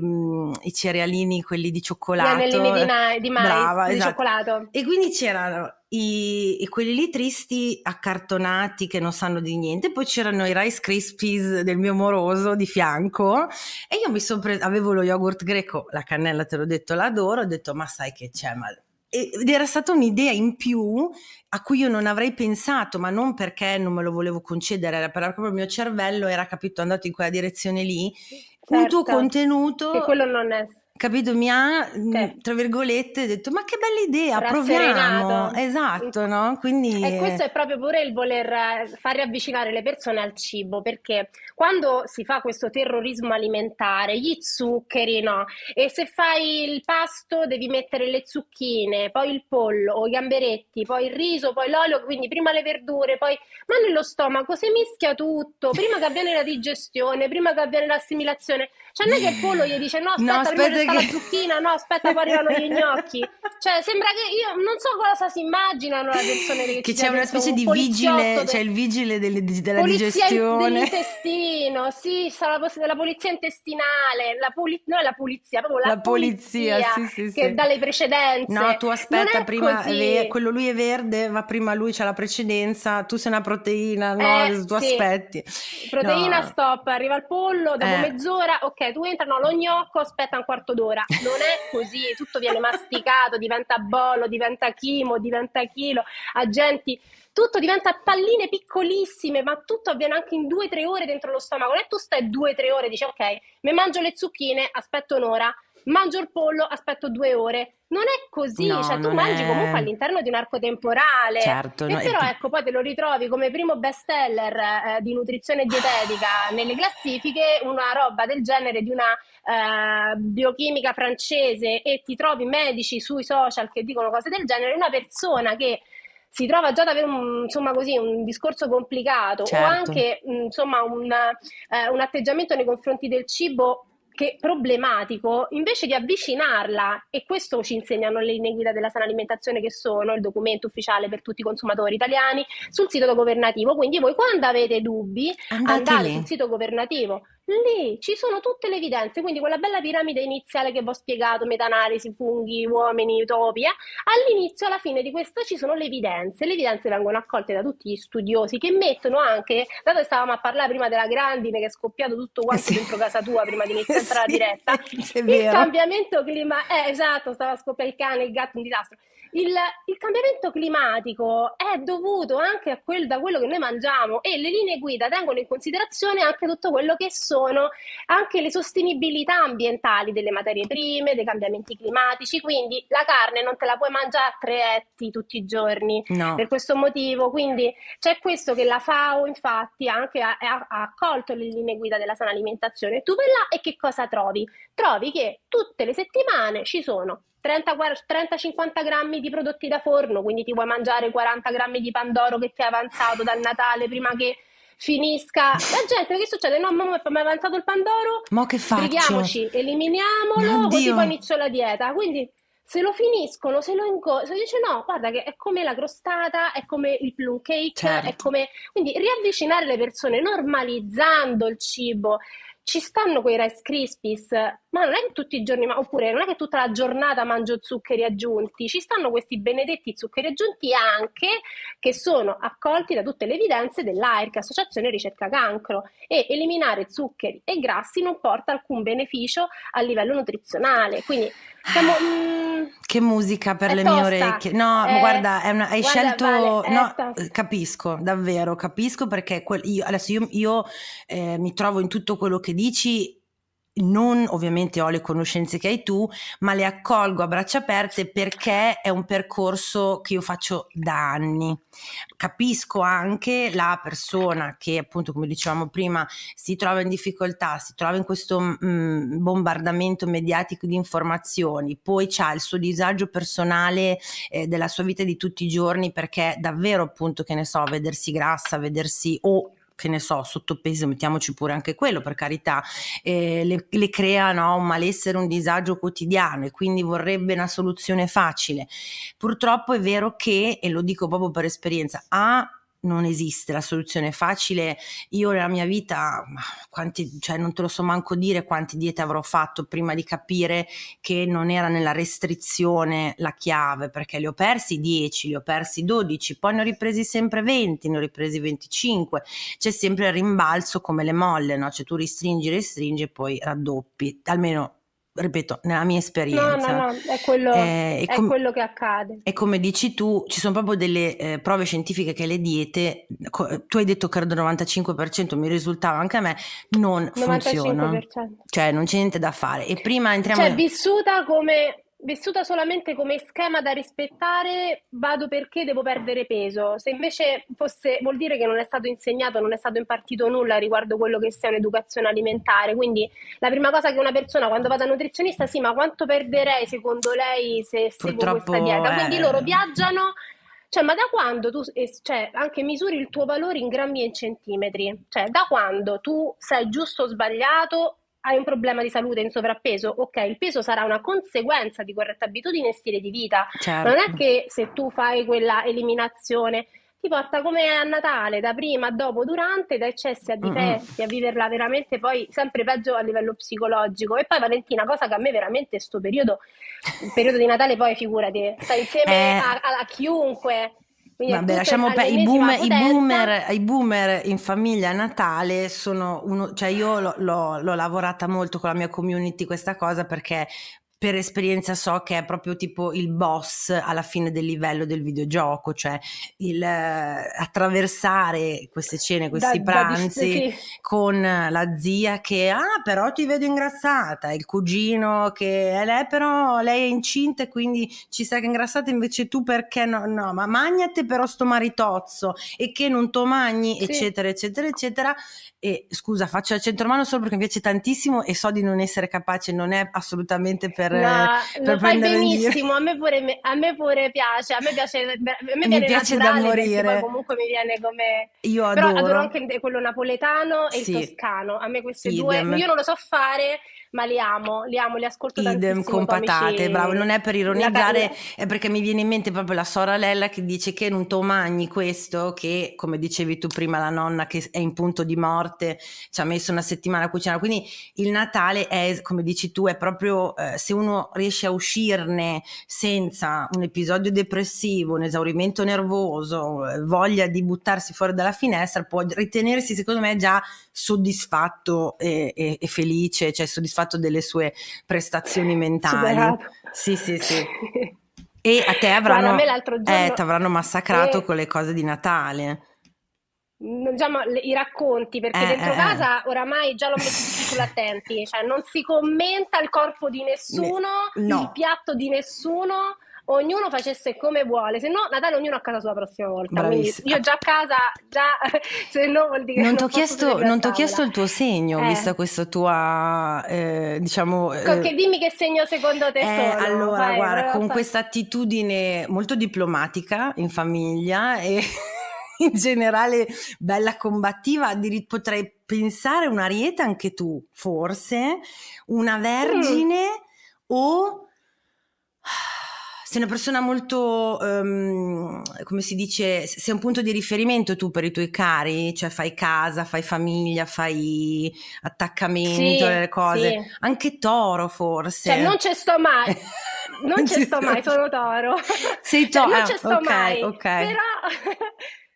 i cerealini, quelli di cioccolato, gli anellini di, ma- di mais, brava, di esatto. cioccolato. E quindi c'erano i, i quelli lì tristi, accartonati, che non sanno di niente, poi c'erano i Rice Krispies del mio moroso di fianco, e io mi sono pre- avevo lo yogurt greco, la cannella te l'ho detto, l'adoro, ho detto ma sai che c'è, ma ed era stata un'idea in più a cui io non avrei pensato, ma non perché non me lo volevo concedere, era proprio il mio cervello era capito andato in quella direzione lì, certo, un tuo contenuto che quello non è, capito, mi ha okay. tra virgolette detto ma che bella idea, proviamo, esatto, no? Quindi e questo è proprio pure il voler far riavvicinare le persone al cibo, perché quando si fa questo terrorismo alimentare, gli zuccheri, no, e se fai il pasto devi mettere le zucchine, poi il pollo o i gamberetti, poi il riso, poi l'olio, quindi prima le verdure, poi ma nello stomaco si mischia tutto, prima che avviene la digestione, prima che avviene l'assimilazione, cioè non è che il pollo gli dice no aspetta, no, aspetta la zucchina, no aspetta poi arrivano gli gnocchi, cioè sembra che io non so cosa si immaginano le persone che, che c'è una specie un di vigile del... cioè il vigile delle, della polizia digestione dell'intestino, sì, sarà la polizia intestinale, la puli... non è la polizia proprio la, la polizia, polizia sì, sì, che sì. dà le precedenze, no tu aspetta prima le... quello lui è verde ma prima lui c'ha la precedenza, tu sei una proteina, no eh, tu sì. aspetti proteina no. stop, arriva il pollo dopo eh. mezz'ora, ok tu entra, no lo gnocco aspetta un quarto d'ora, non è così, tutto viene masticato, diventa bollo, diventa chimo, diventa chilo, agenti, tutto diventa palline piccolissime, ma tutto avviene anche in due o tre ore dentro lo stomaco, non è tu stai due o tre ore e dici ok, mi mangio le zucchine, aspetto un'ora, mangio il pollo, aspetto due ore, non è così, no, cioè tu mangi è... comunque all'interno di un arco temporale, certo, e no, però è... ecco poi te lo ritrovi come primo bestseller eh, di nutrizione dietetica nelle classifiche, una roba del genere di una eh, biochimica francese, e ti trovi medici sui social che dicono cose del genere, una persona che si trova già ad avere un, insomma così, un discorso complicato, certo. o anche insomma un, eh, un atteggiamento nei confronti del cibo che problematico, invece di avvicinarla, e questo ci insegnano le linee guida della sana alimentazione, che sono il documento ufficiale per tutti i consumatori italiani sul sito governativo, quindi voi quando avete dubbi andate, andate sul sito governativo, lì ci sono tutte le evidenze, quindi quella bella piramide iniziale che vi ho spiegato, metaanalisi, funghi, uomini, utopia, all'inizio alla fine di questa ci sono le evidenze, le evidenze vengono accolte da tutti gli studiosi che mettono anche, dato che stavamo a parlare prima della grandine che è scoppiato tutto quanto sì. dentro casa tua prima di iniziare sì, la diretta, il cambiamento clima, eh, esatto, stava scoppiando il cane, il gatto, un disastro. Il, il cambiamento climatico è dovuto anche a quel, da quello che noi mangiamo, e le linee guida tengono in considerazione anche tutto quello che sono anche le sostenibilità ambientali delle materie prime, dei cambiamenti climatici, quindi la carne non te la puoi mangiare a tre etti tutti i giorni, no. per questo motivo, quindi c'è questo che la FAO infatti anche ha, ha, ha accolto le linee guida della sana alimentazione, tu vai là e che cosa trovi? Trovi che tutte le settimane ci sono trenta cinquanta grammi di prodotti da forno, quindi ti vuoi mangiare quaranta grammi di pandoro che ti è avanzato dal Natale prima che finisca. La gente, che succede? No, mamma, mi è avanzato il pandoro, ma che faccio? Brighiamoci, eliminiamolo, oddio. Così poi inizio la dieta. Quindi se lo finiscono, se lo ingo- se dice no, guarda che è come la crostata, è come il plum cake, certo. è come... Quindi riavvicinare le persone normalizzando il cibo, ci stanno quei Rice Krispies, ma non è che tutti i giorni, ma, oppure non è che tutta la giornata mangio zuccheri aggiunti, ci stanno questi benedetti zuccheri aggiunti anche che sono accolti da tutte le evidenze dell'AIRC, Associazione Ricerca Cancro, e eliminare zuccheri e grassi non porta alcun beneficio a livello nutrizionale, quindi siamo... Mm, che musica per le tosta. Mie orecchie, no, eh, guarda, è una, hai guarda, scelto... Vale, no, capisco, davvero, capisco perché quel, io, adesso io, io eh, mi trovo in tutto quello che dici, non ovviamente ho le conoscenze che hai tu, ma le accolgo a braccia aperte perché è un percorso che io faccio da anni. Capisco anche la persona che, appunto, come dicevamo prima, si trova in difficoltà, si trova in questo mh, bombardamento mediatico di informazioni, poi c'ha il suo disagio personale eh, della sua vita di tutti i giorni, perché davvero, appunto, che ne so, vedersi grassa, vedersi o che ne so, sottopeso, mettiamoci pure anche quello, per carità, eh, le, le crea, no, un malessere, un disagio quotidiano, e quindi vorrebbe una soluzione facile. Purtroppo è vero che, e lo dico proprio per esperienza, a non esiste la soluzione facile. Io nella mia vita, quanti, cioè non te lo so manco dire quante diete avrò fatto prima di capire che non era nella restrizione la chiave, perché li ho persi dieci, li ho persi dodici, poi ne ho ripresi sempre venti, ne ho ripresi venticinque, c'è sempre il rimbalzo come le molle, no? Cioè tu ristringi, restringi e poi raddoppi, almeno ripeto, nella mia esperienza. No, no, no, è quello, eh, è com- è quello che accade. E come dici tu, ci sono proprio delle eh, prove scientifiche che le diete, co- tu hai detto che il novantacinque per cento, mi risultava anche a me, non funziona. Cioè non c'è niente da fare. E prima entriamo... Cioè in... vissuta come... vissuta solamente come schema da rispettare, vado perché devo perdere peso. Se invece fosse, vuol dire che non è stato insegnato, non è stato impartito nulla riguardo quello che sia un'educazione alimentare. Quindi la prima cosa che una persona, quando va da nutrizionista, sì, ma quanto perderei secondo lei se seguo questa dieta? È... Quindi loro viaggiano, cioè, ma da quando tu, cioè, anche misuri il tuo valore in grammi e in centimetri, cioè da quando tu sai giusto o sbagliato, hai un problema di salute, in sovrappeso, ok, il peso sarà una conseguenza di corretta abitudine e stile di vita, certo. Non è che se tu fai quella eliminazione ti porta come a Natale, da prima, dopo, durante, da eccessi a difetti, mm-hmm. a viverla veramente poi sempre peggio a livello psicologico. E poi, Valentina, cosa che a me veramente sto periodo, il periodo di Natale, poi figurati, stai insieme eh... a, a, a chiunque. Quindi vabbè, lasciamo per i boomer, i boomer i boomer in famiglia a Natale sono uno, cioè io l'ho, l'ho, l'ho lavorata molto con la mia community questa cosa, perché per esperienza so che è proprio tipo il boss alla fine del livello del videogioco, cioè il eh, attraversare queste cene, questi da, pranzi da, sì. con la zia che ah però ti vedo ingrassata, il cugino che eh, lei però lei è incinta e quindi ci sei che ingrassata invece tu perché no, no ma magnate però sto maritozzo e che non to magni, sì. eccetera eccetera eccetera. E scusa, faccio il centro umano solo perché mi piace tantissimo e so di non essere capace, non è assolutamente per No, per lo fai benissimo, a me, pure, a me pure piace, a me piace, a me mi piace da morire, comunque mi viene come, io adoro. Però adoro anche quello napoletano e sì. il toscano, a me questi due, io non lo so fare, ma li amo, li amo, li ascolto tantissimo. Idem con patate, bravo, non è per ironizzare, è perché mi viene in mente proprio la Sora Lella che dice che non to magni questo, che come dicevi tu prima la nonna che è in punto di morte, ci ha messo una settimana a cucinare, quindi il Natale è, come dici tu, è proprio, eh, se uno riesce a uscirne senza un episodio depressivo, un esaurimento nervoso, voglia di buttarsi fuori dalla finestra, può ritenersi secondo me già soddisfatto e, e, e felice, cioè soddisfatto delle sue prestazioni mentali. Superato. Sì, sì, sì. E a te avranno, a me l'altro giorno, eh, ti avranno massacrato eh, con le cose di Natale. Diciamo, i racconti, perché eh, dentro eh, casa oramai già l'ho messo sull'attenti, cioè non si commenta il corpo di nessuno, ne, no. il piatto di nessuno, ognuno facesse come vuole, se no Natale ognuno a casa sua la prossima volta. Quindi io già a casa già se no vuol dire non ti ho chiesto non ti ho chiesto il tuo segno, eh. vista questa tua eh, diciamo eh, che dimmi che segno secondo te eh, sono. Allora vai, guarda, con questa attitudine molto diplomatica in famiglia e in generale bella combattiva, addir- potrei pensare un ariete anche tu, forse una vergine mm. o sei una persona molto, um, come si dice, sei un punto di riferimento tu per i tuoi cari, cioè fai casa, fai famiglia, fai attaccamento, sì, cose, sì. Anche toro forse. Cioè non ci sto mai, non, non ci sto, sto mai, sono toro. Sei toro, cioè, non ci sto okay, mai, okay. Però...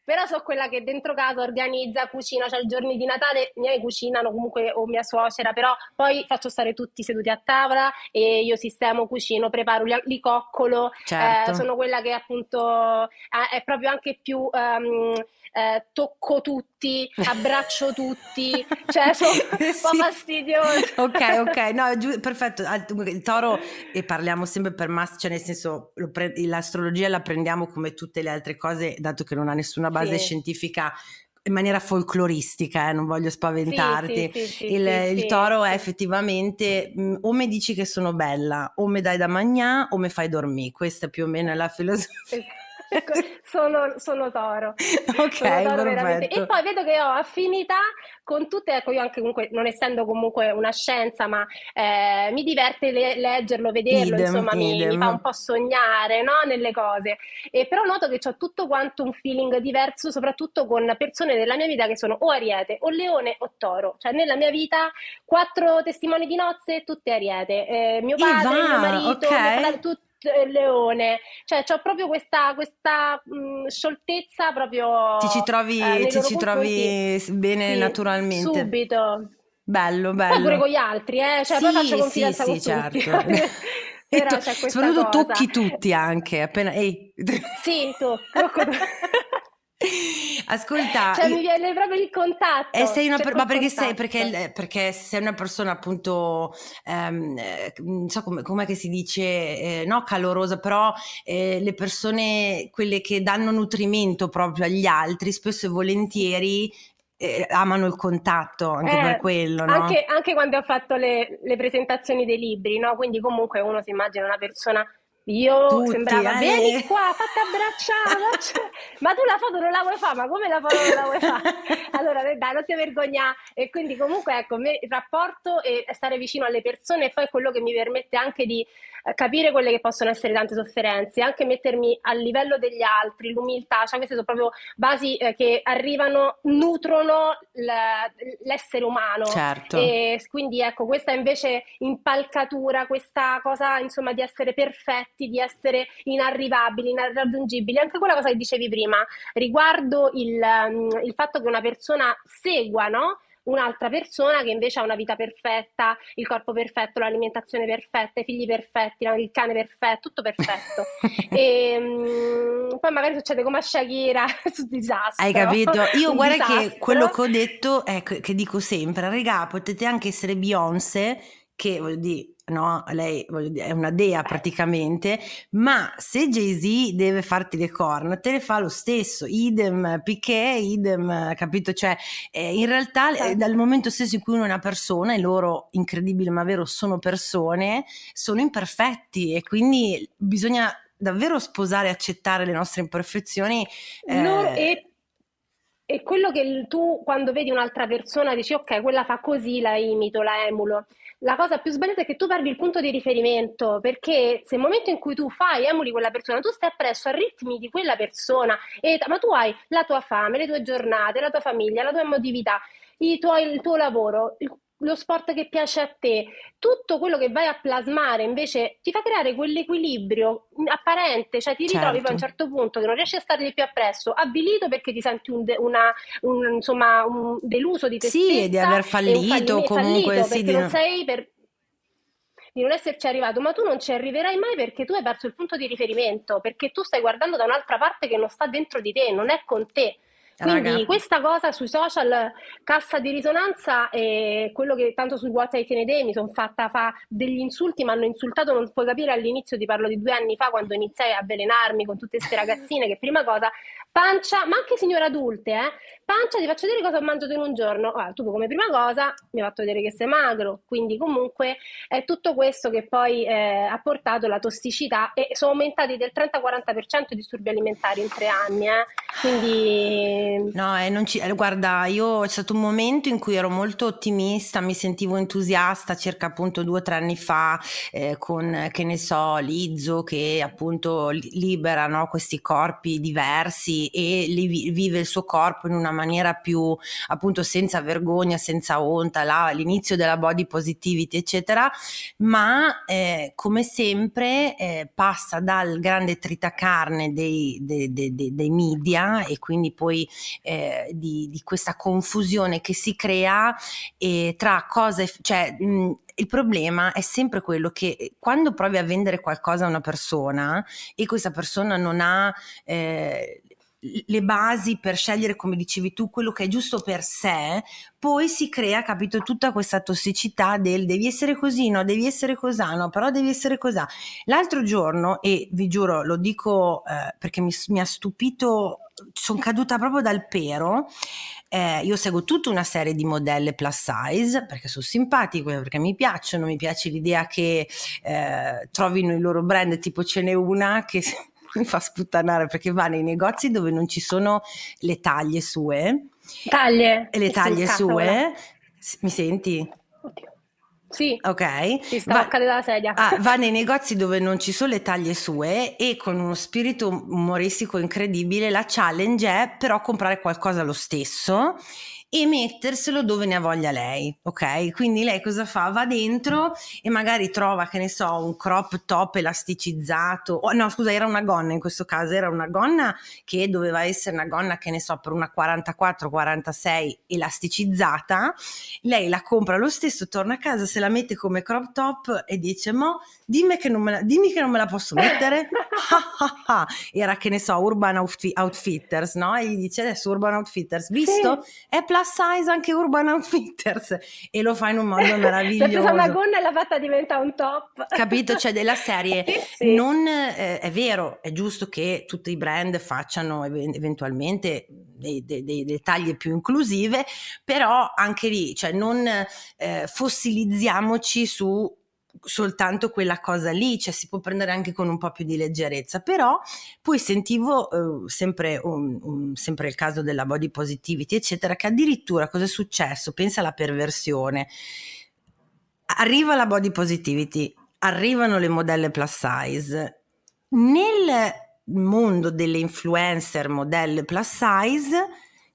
Però so quella che dentro casa organizza, cucina, cioè i giorni di Natale i miei cucinano comunque, o mia suocera, però poi faccio stare tutti seduti a tavola e io sistemo, cucino, preparo, li coccolo, certo. eh, sono quella che appunto eh, è proprio anche più um, eh, tocco tutti, abbraccio tutti, cioè sono un po' fastidiosa. Ok, ok, no, giu- perfetto, il toro, e parliamo sempre per massa, cioè nel senso lo pre- l'astrologia la prendiamo come tutte le altre cose, dato che non ha nessuna base scientifica in maniera folcloristica, eh, non voglio spaventarti. Sì, sì, sì, il, sì, il toro sì. È effettivamente mh, o mi dici che sono bella, o mi dai da mangià, o mi fai dormire. Questa più o meno è la filosofia. Sono, sono toro, ok, sono toro veramente. E poi vedo che ho affinità con tutte, ecco, io anche comunque non essendo comunque una scienza, ma eh, mi diverte le- leggerlo, vederlo, idem, insomma idem. Mi, mi fa un po' sognare, no, nelle cose, e però noto che c'ho tutto quanto un feeling diverso, soprattutto con persone della mia vita che sono o ariete, o leone, o toro, cioè nella mia vita quattro testimoni di nozze, tutte ariete, eh, mio padre, Iva, mio marito, okay. mio padre, tutti leone, cioè c'ho proprio questa questa mh, scioltezza proprio. Ti ci trovi, eh, ti ci trovi sì. bene sì, naturalmente. Subito. Bello, bello. Poi pure con gli altri, eh, cioè sì, poi faccio confidenza sì, con sì, tutti. Certo. Però to- c'è questa soprattutto cosa. Tocchi tutti anche, appena ehi. Sì, tocco. Ascolta, cioè mi viene proprio il contatto, e sei una per, ma perché contatto. sei perché, perché sei una persona appunto ehm, non so come com'è che si dice eh, no calorosa, però eh, le persone quelle che danno nutrimento proprio agli altri spesso e volentieri Eh, amano il contatto, anche eh, per quello, no? Anche, anche quando ho fatto le, le presentazioni dei libri, no? Quindi comunque uno si immagina una persona. Io tutti, sembrava, eh. vieni qua, fatti abbracciare, cioè, ma tu la foto non la vuoi fare, ma come la foto non la vuoi fare? Allora dai, non ti vergognare. E quindi comunque ecco, il rapporto e stare vicino alle persone e poi quello che mi permette anche di capire quelle che possono essere tante sofferenze, anche mettermi al livello degli altri, l'umiltà, cioè queste sono proprio basi che arrivano, nutrono l'essere umano. Certo. E quindi ecco, questa invece impalcatura, questa cosa insomma di essere perfetti, di essere inarrivabili, inarraggiungibili, anche quella cosa che dicevi prima riguardo il, um, il fatto che una persona segua, no? Un'altra persona che invece ha una vita perfetta, il corpo perfetto, l'alimentazione perfetta, i figli perfetti, il cane perfetto, tutto perfetto. E um, poi magari succede come a Shakira, su disastro. Hai capito? Io guarda disastro. Che quello che ho detto è che, che dico sempre, regà, potete anche essere Beyoncé, che voglio dire, no, lei voglio dire, è una dea praticamente, ma se Jay-Z deve farti le corna te le fa lo stesso, idem Piquet, idem, capito? Cioè eh, in realtà eh, dal momento stesso in cui uno è una persona, e loro, incredibile ma vero, sono persone, sono imperfetti, e quindi bisogna davvero sposare e accettare le nostre imperfezioni. Eh, non è... E quello che tu quando vedi un'altra persona dici ok, quella fa così, la imito, la emulo. La cosa più sbagliata è che tu perdi il punto di riferimento, perché se nel momento in cui tu fai, emuli quella persona, tu stai appresso a ritmi di quella persona, e, ma tu hai la tua fame, le tue giornate, la tua famiglia, la tua emotività, i tuoi, il tuo lavoro, il, lo sport che piace a te, tutto quello che vai a plasmare invece ti fa creare quell'equilibrio apparente, cioè ti ritrovi certo. poi a un certo punto che non riesci a stargli più appresso, avvilito perché ti senti un, de- una, un insomma un deluso di te sì, stessa, sì, di aver fallito, fallime, comunque fallito sì, perché di non sei per... di non esserci arrivato, ma tu non ci arriverai mai perché tu hai perso il punto di riferimento, perché tu stai guardando da un'altra parte che non sta dentro di te, non è con te. Quindi raga. Questa cosa sui social, cassa di risonanza, è quello che tanto su What I Can Day mi sono fatta fa degli insulti, mi hanno insultato, non puoi capire all'inizio, ti parlo di due anni fa quando iniziai a avvelenarmi con tutte queste ragazzine che prima cosa, pancia, ma anche signore adulte, eh, pancia, ti faccio vedere cosa ho mangiato in un giorno, ah, tu come prima cosa mi hai fatto vedere che sei magro, quindi comunque è tutto questo che poi eh, ha portato la tossicità, e sono aumentati del trenta quaranta per cento i disturbi alimentari in tre anni, eh. Quindi e... No, eh, non ci... guarda, io c'è stato un momento in cui ero molto ottimista, mi sentivo entusiasta circa appunto due o tre anni fa eh, con, che ne so, Lizzo che appunto libera, no, questi corpi diversi e li vive il suo corpo in una maniera più appunto senza vergogna, senza onta, là, l'inizio della body positivity eccetera, ma eh, come sempre eh, passa dal grande tritacarne dei, dei, dei, dei, dei media e quindi poi eh, di, di questa confusione che si crea eh, tra cose, cioè mh, il problema è sempre quello che quando provi a vendere qualcosa a una persona e questa persona non ha eh, le basi per scegliere, come dicevi tu, quello che è giusto per sé, poi si crea, capito, tutta questa tossicità del devi essere così, no, devi essere cosà, no, però devi essere cosà. L'altro giorno, e vi giuro, lo dico eh, perché mi, mi ha stupito, sono caduta proprio dal pero. Eh, io seguo tutta una serie di modelle plus size perché sono simpatiche, perché mi piacciono, mi piace l'idea che eh, trovino il loro brand, tipo ce n'è una che mi fa sputtanare perché va nei negozi dove non ci sono le taglie sue. Taglie? Le taglie sue. Mi senti? Oddio. Sì, okay. Si stacca dalla sedia. Ah, va nei negozi dove non ci sono le taglie sue e con uno spirito umoristico incredibile la challenge è però comprare qualcosa lo stesso e metterselo dove ne ha voglia lei, ok? Quindi lei cosa fa? Va dentro e magari trova, che ne so, un crop top elasticizzato, oh, no scusa, era una gonna in questo caso, era una gonna che doveva essere una gonna, che ne so, per una quarantaquattro quarantasei elasticizzata, lei la compra lo stesso, torna a casa, se la mette come crop top e dice mo dimmi che non me la, dimmi che non me la posso mettere. Era, che ne so, Urban Outf- Outfitters, no? E gli dice adesso Urban Outfitters, visto? Sì. È plus size anche Urban Outfitters e lo fa in un modo meraviglioso. L'ha presa una gonna e l'ha fatta diventa un top, capito? Cioè della serie sì. Non eh, è vero, è giusto che tutti i brand facciano ev- eventualmente dei, dei, dei, dei taglie più inclusive, però anche lì, cioè non eh, fossilizziamoci su soltanto quella cosa lì, cioè si può prendere anche con un po' più di leggerezza. Però poi sentivo uh, sempre, um, um, sempre il caso della body positivity eccetera, che addirittura cosa è successo? Pensa alla perversione, arriva la body positivity, arrivano le modelle plus size, nel mondo delle influencer modelle plus size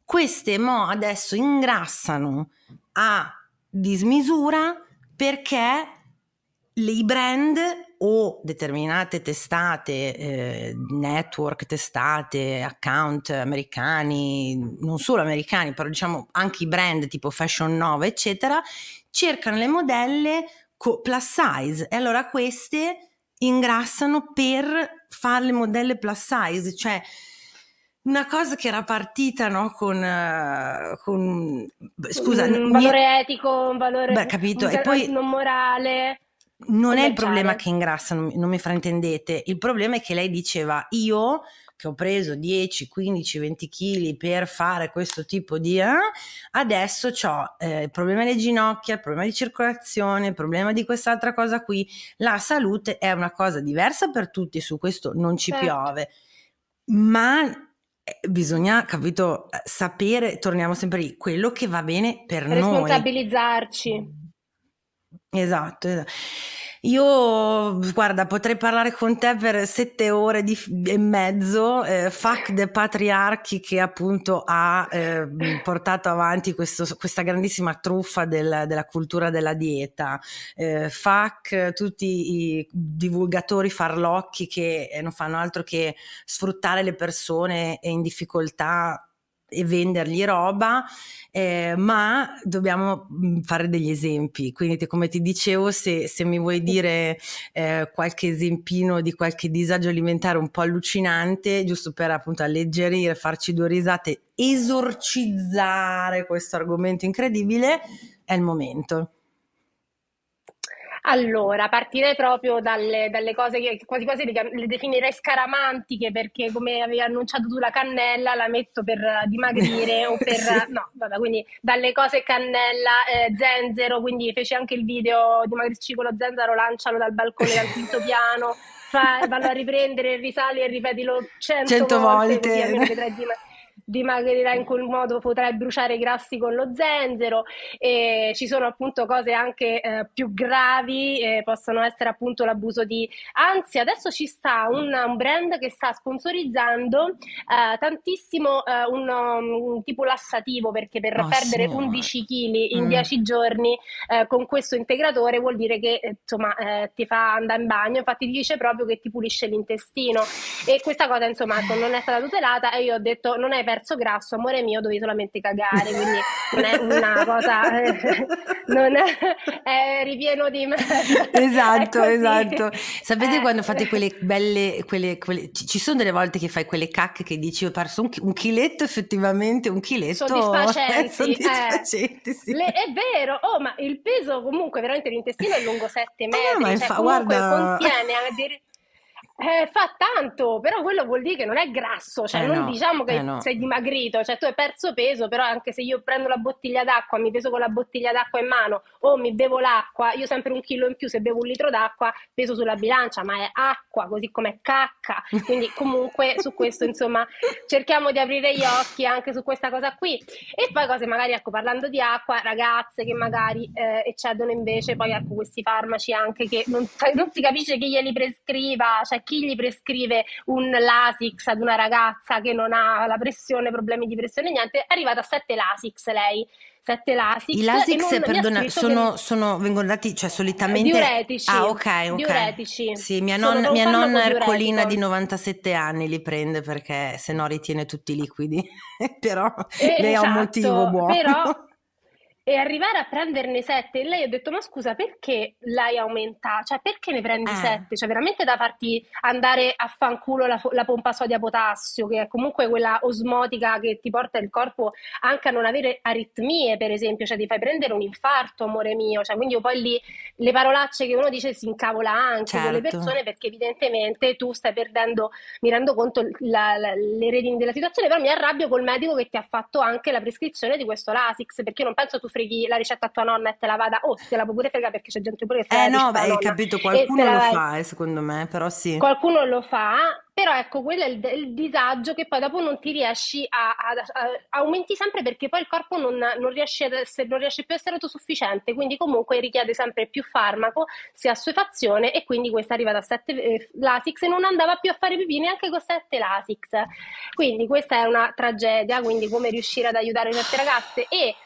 queste mo adesso ingrassano a dismisura perché i brand o determinate testate, eh, network, testate, account americani, non solo americani, però diciamo anche i brand tipo Fashion Nova, eccetera, cercano le modelle co- plus size e allora queste ingrassano per fare le modelle plus size, cioè una cosa che era partita, no, con, uh, con scusa, un valore mia... etico, un valore beh, capito, un e poi non morale. Non è il problema che ingrassa, non, non mi fraintendete, il problema è che lei diceva io che ho preso dieci, quindici, venti chili per fare questo tipo di eh, adesso c'ho eh, il problema delle ginocchia, il problema di circolazione, il problema di quest'altra cosa qui, la salute è una cosa diversa per tutti, su questo non ci certo. piove, ma bisogna, capito, sapere, torniamo sempre lì, quello che va bene per noi. Responsabilizzarci. Esatto, esatto. Io, guarda, potrei parlare con te per sette ore di, e mezzo, eh, fuck the patriarchi che appunto ha eh, portato avanti questo, questa grandissima truffa del, della cultura della dieta, eh, fuck tutti i divulgatori farlocchi che non fanno altro che sfruttare le persone in difficoltà e vendergli roba, eh, ma dobbiamo fare degli esempi, quindi te, come ti dicevo, se, se mi vuoi dire eh, qualche esempino di qualche disagio alimentare un po' allucinante, giusto per appunto alleggerire, farci due risate, esorcizzare questo argomento incredibile, è il momento. Allora, partirei proprio dalle, dalle cose che quasi quasi le definirei scaramantiche, perché come avevi annunciato tu la cannella la metto per dimagrire o per... sì. No, vabbè, quindi dalle cose cannella, eh, zenzero, quindi feci anche il video dimagrisci con lo zenzero, lancialo dal balcone dal quinto piano, fa, vanno a riprendere, risali e ripetilo cento volte. volte. Così, dimagrirà in quel modo, potrai bruciare i grassi con lo zenzero, e ci sono appunto cose anche eh, più gravi, eh, possono essere appunto l'abuso di... Anzi, adesso ci sta un, un brand che sta sponsorizzando eh, tantissimo eh, un, un tipo lassativo, perché per oh, perdere signora. undici chili in mm. dieci giorni eh, con questo integratore vuol dire che insomma eh, ti fa andare in bagno, infatti ti dice proprio che ti pulisce l'intestino, e questa cosa insomma non è stata tutelata, e io ho detto: non hai perso grasso, amore mio, dovevi solamente cagare, quindi non è una cosa eh, non è, è ripieno di merda. Esatto, esatto. Sapete eh. quando fate quelle belle quelle, quelle, ci sono delle volte che fai quelle cacche che dici: ho perso un, un chiletto, effettivamente un chiletto soddisfacenti, eh, soddisfacenti eh. Sì. Le, è vero, oh, ma il peso comunque veramente l'intestino è lungo sette metri, eh, ma cioè, fa, comunque guarda... contiene dire, eh, fa tanto, però quello vuol dire che non è grasso, cioè eh non no, diciamo che eh no. sei dimagrito, cioè tu hai perso peso, però anche se io prendo la bottiglia d'acqua, mi peso con la bottiglia d'acqua in mano o mi bevo l'acqua, io sempre un chilo in più se bevo un litro d'acqua, peso sulla bilancia, ma è acqua, così come è cacca, quindi comunque su questo insomma cerchiamo di aprire gli occhi anche su questa cosa qui. E poi cose magari, ecco, parlando di acqua, ragazze che magari eh, eccedono invece poi, ecco, questi farmaci anche che non, non si capisce chi glieli prescriva, cioè chi gli prescrive un Lasix ad una ragazza che non ha la pressione, problemi di pressione, niente, è arrivata a sette Lasix lei. Sette Lasix. I Lasix, perdona, sono, che... sono, vengono dati, cioè solitamente... Diuretici. Ah, ok, ok. Diuretici. Sì, mia, non, sono, mia nonna Ercolina di novantasette anni li prende, perché se no ritiene tutti i liquidi, però eh, lei esatto, ha un motivo buono. Però... E arrivare a prenderne sette, e lei ho detto: ma scusa, perché l'hai aumentata? Cioè, perché ne prendi eh. sette? Cioè, veramente da farti andare a fanculo la, la pompa sodia-potassio, che è comunque quella osmotica che ti porta il corpo anche a non avere aritmie, per esempio, cioè ti fai prendere un infarto, amore mio. Cioè, quindi poi lì le parolacce che uno dice si incavola anche, certo, con le persone, perché evidentemente tu stai perdendo, mi rendo conto, la, la, le redini della situazione, però mi arrabbio col medico che ti ha fatto anche la prescrizione di questo Lasix, perché io non penso tu freghi la ricetta a tua nonna e te la vada, oh, te la può pure frega, perché c'è gente pure che fa eh no, beh, hai capito, qualcuno lo vai. fa, eh, secondo me, però sì. Qualcuno lo fa, però ecco, quello è il, il disagio, che poi dopo non ti riesci a, a, a, a aumenti sempre, perché poi il corpo non, non, riesce ad essere, non riesce più a essere autosufficiente, quindi comunque richiede sempre più farmaco, sia assuefazione, e quindi questa è arrivata a sette eh, Lasix, e non andava più a fare pipì neanche con sette Lasix, quindi questa è una tragedia. Quindi come riuscire ad aiutare queste ragazze? E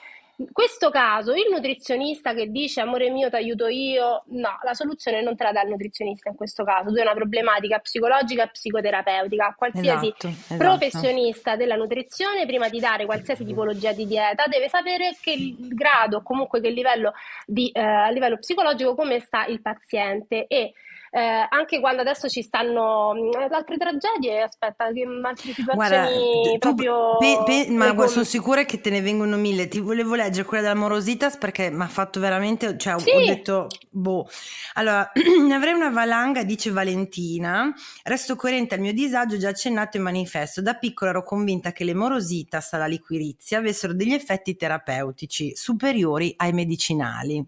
in questo caso il nutrizionista che dice: amore mio, ti aiuto io, no, la soluzione non te la dà il nutrizionista in questo caso, tu hai una problematica psicologica e psicoterapeutica. Qualsiasi esatto, esatto. professionista della nutrizione, prima di dare qualsiasi tipologia di dieta, deve sapere che il grado, comunque che il livello di, eh, a livello psicologico, come sta il paziente. E Eh, anche quando adesso ci stanno altre tragedie, aspetta, altre situazioni. Guarda, tu, proprio pe, pe, ma guarda, sono sicura che te ne vengono mille. Ti volevo leggere quella della Morositas, perché mi ha fatto veramente, cioè sì. ho detto boh, allora ne avrei una valanga, dice Valentina. Resto coerente al mio disagio già accennato in manifesto. Da piccola ero convinta che le Morositas alla liquirizia avessero degli effetti terapeutici superiori ai medicinali.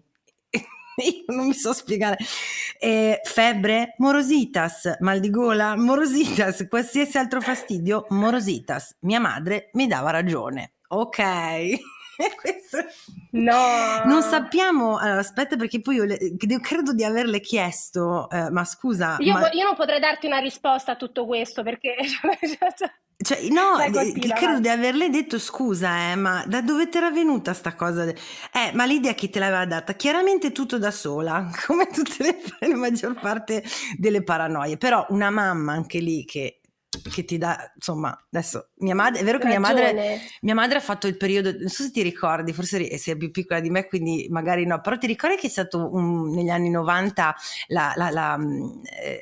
Io non mi so spiegare. Eh, febbre, Morositas, mal di gola, Morositas, qualsiasi altro fastidio, Morositas. Mia madre mi dava ragione. Ok. Questo... no, non sappiamo. Allora, aspetta, perché poi io le... credo di averle chiesto, eh, ma scusa, io, ma... Po- io non potrei darti una risposta a tutto questo, perché cioè, no, continua, credo vai. di averle detto: scusa, eh, ma da dove te era venuta sta cosa? Eh, ma l'idea chi te l'aveva data? Chiaramente tutto da sola, come tutte le la maggior parte delle paranoie. Però una mamma anche lì che che ti dà, insomma, adesso mia madre, è vero che mia madre, mia madre ha fatto il periodo, non so se ti ricordi, forse sei più piccola di me quindi magari no, però ti ricordi che è stato un, negli anni novanta la, la, la,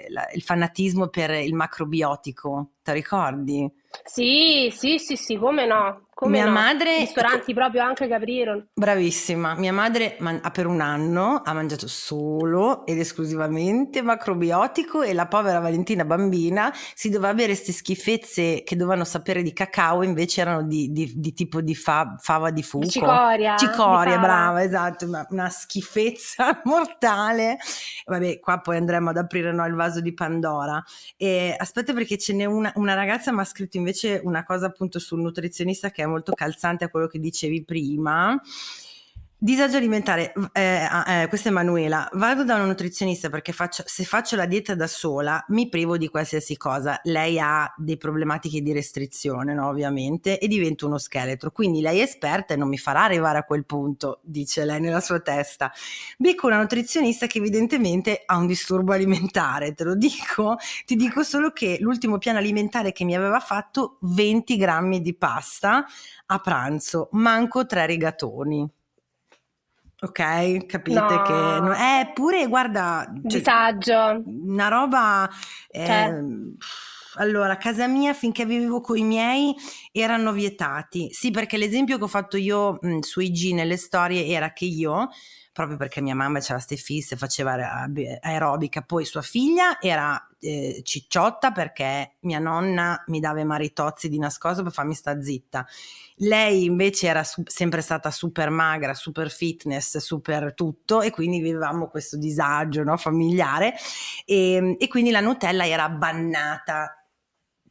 la, il fanatismo per il macrobiotico, te ricordi? Sì, sì, sì, sì, come no? Come mia no? madre, ristoranti proprio anche che aprirono. Bravissima, mia madre man- per un anno ha mangiato solo ed esclusivamente macrobiotico, e la povera Valentina bambina si doveva bere queste schifezze che dovevano sapere di cacao, invece erano di, di, di tipo di fa- fava di fuco. Cicoria. Cicoria, brava, esatto, una, una schifezza mortale. Vabbè, qua poi andremo ad aprire no, il vaso di Pandora. E, aspetta, perché ce n'è una, una ragazza mi ha scritto invece una cosa appunto sul nutrizionista che è molto calzante a quello che dicevi prima. Disagio alimentare, eh, eh, questa è Manuela, vado da una nutrizionista perché faccio, se faccio la dieta da sola mi privo di qualsiasi cosa, lei ha dei problematiche di restrizione, no, ovviamente, e divento uno scheletro, quindi lei è esperta e non mi farà arrivare a quel punto, dice lei nella sua testa. Becco una nutrizionista che evidentemente ha un disturbo alimentare, te lo dico, ti dico solo che l'ultimo piano alimentare che mi aveva fatto venti grammi di pasta a pranzo, manco tre rigatoni. Ok, capite no. che no, eh, pure guarda, cioè, disagio, una roba eh, cioè. Allora, casa mia finché vivevo con i miei erano vietati, sì, perché l'esempio che ho fatto io mh, su I G nelle storie era che io, proprio perché mia mamma c'era ste fisse, faceva aerobica, poi sua figlia era eh, cicciotta perché mia nonna mi dava i maritozzi di nascosto per farmi sta zitta. Lei invece era su- sempre stata super magra, super fitness, super tutto, e quindi vivevamo questo disagio, no, familiare, e, e quindi la Nutella era bannata.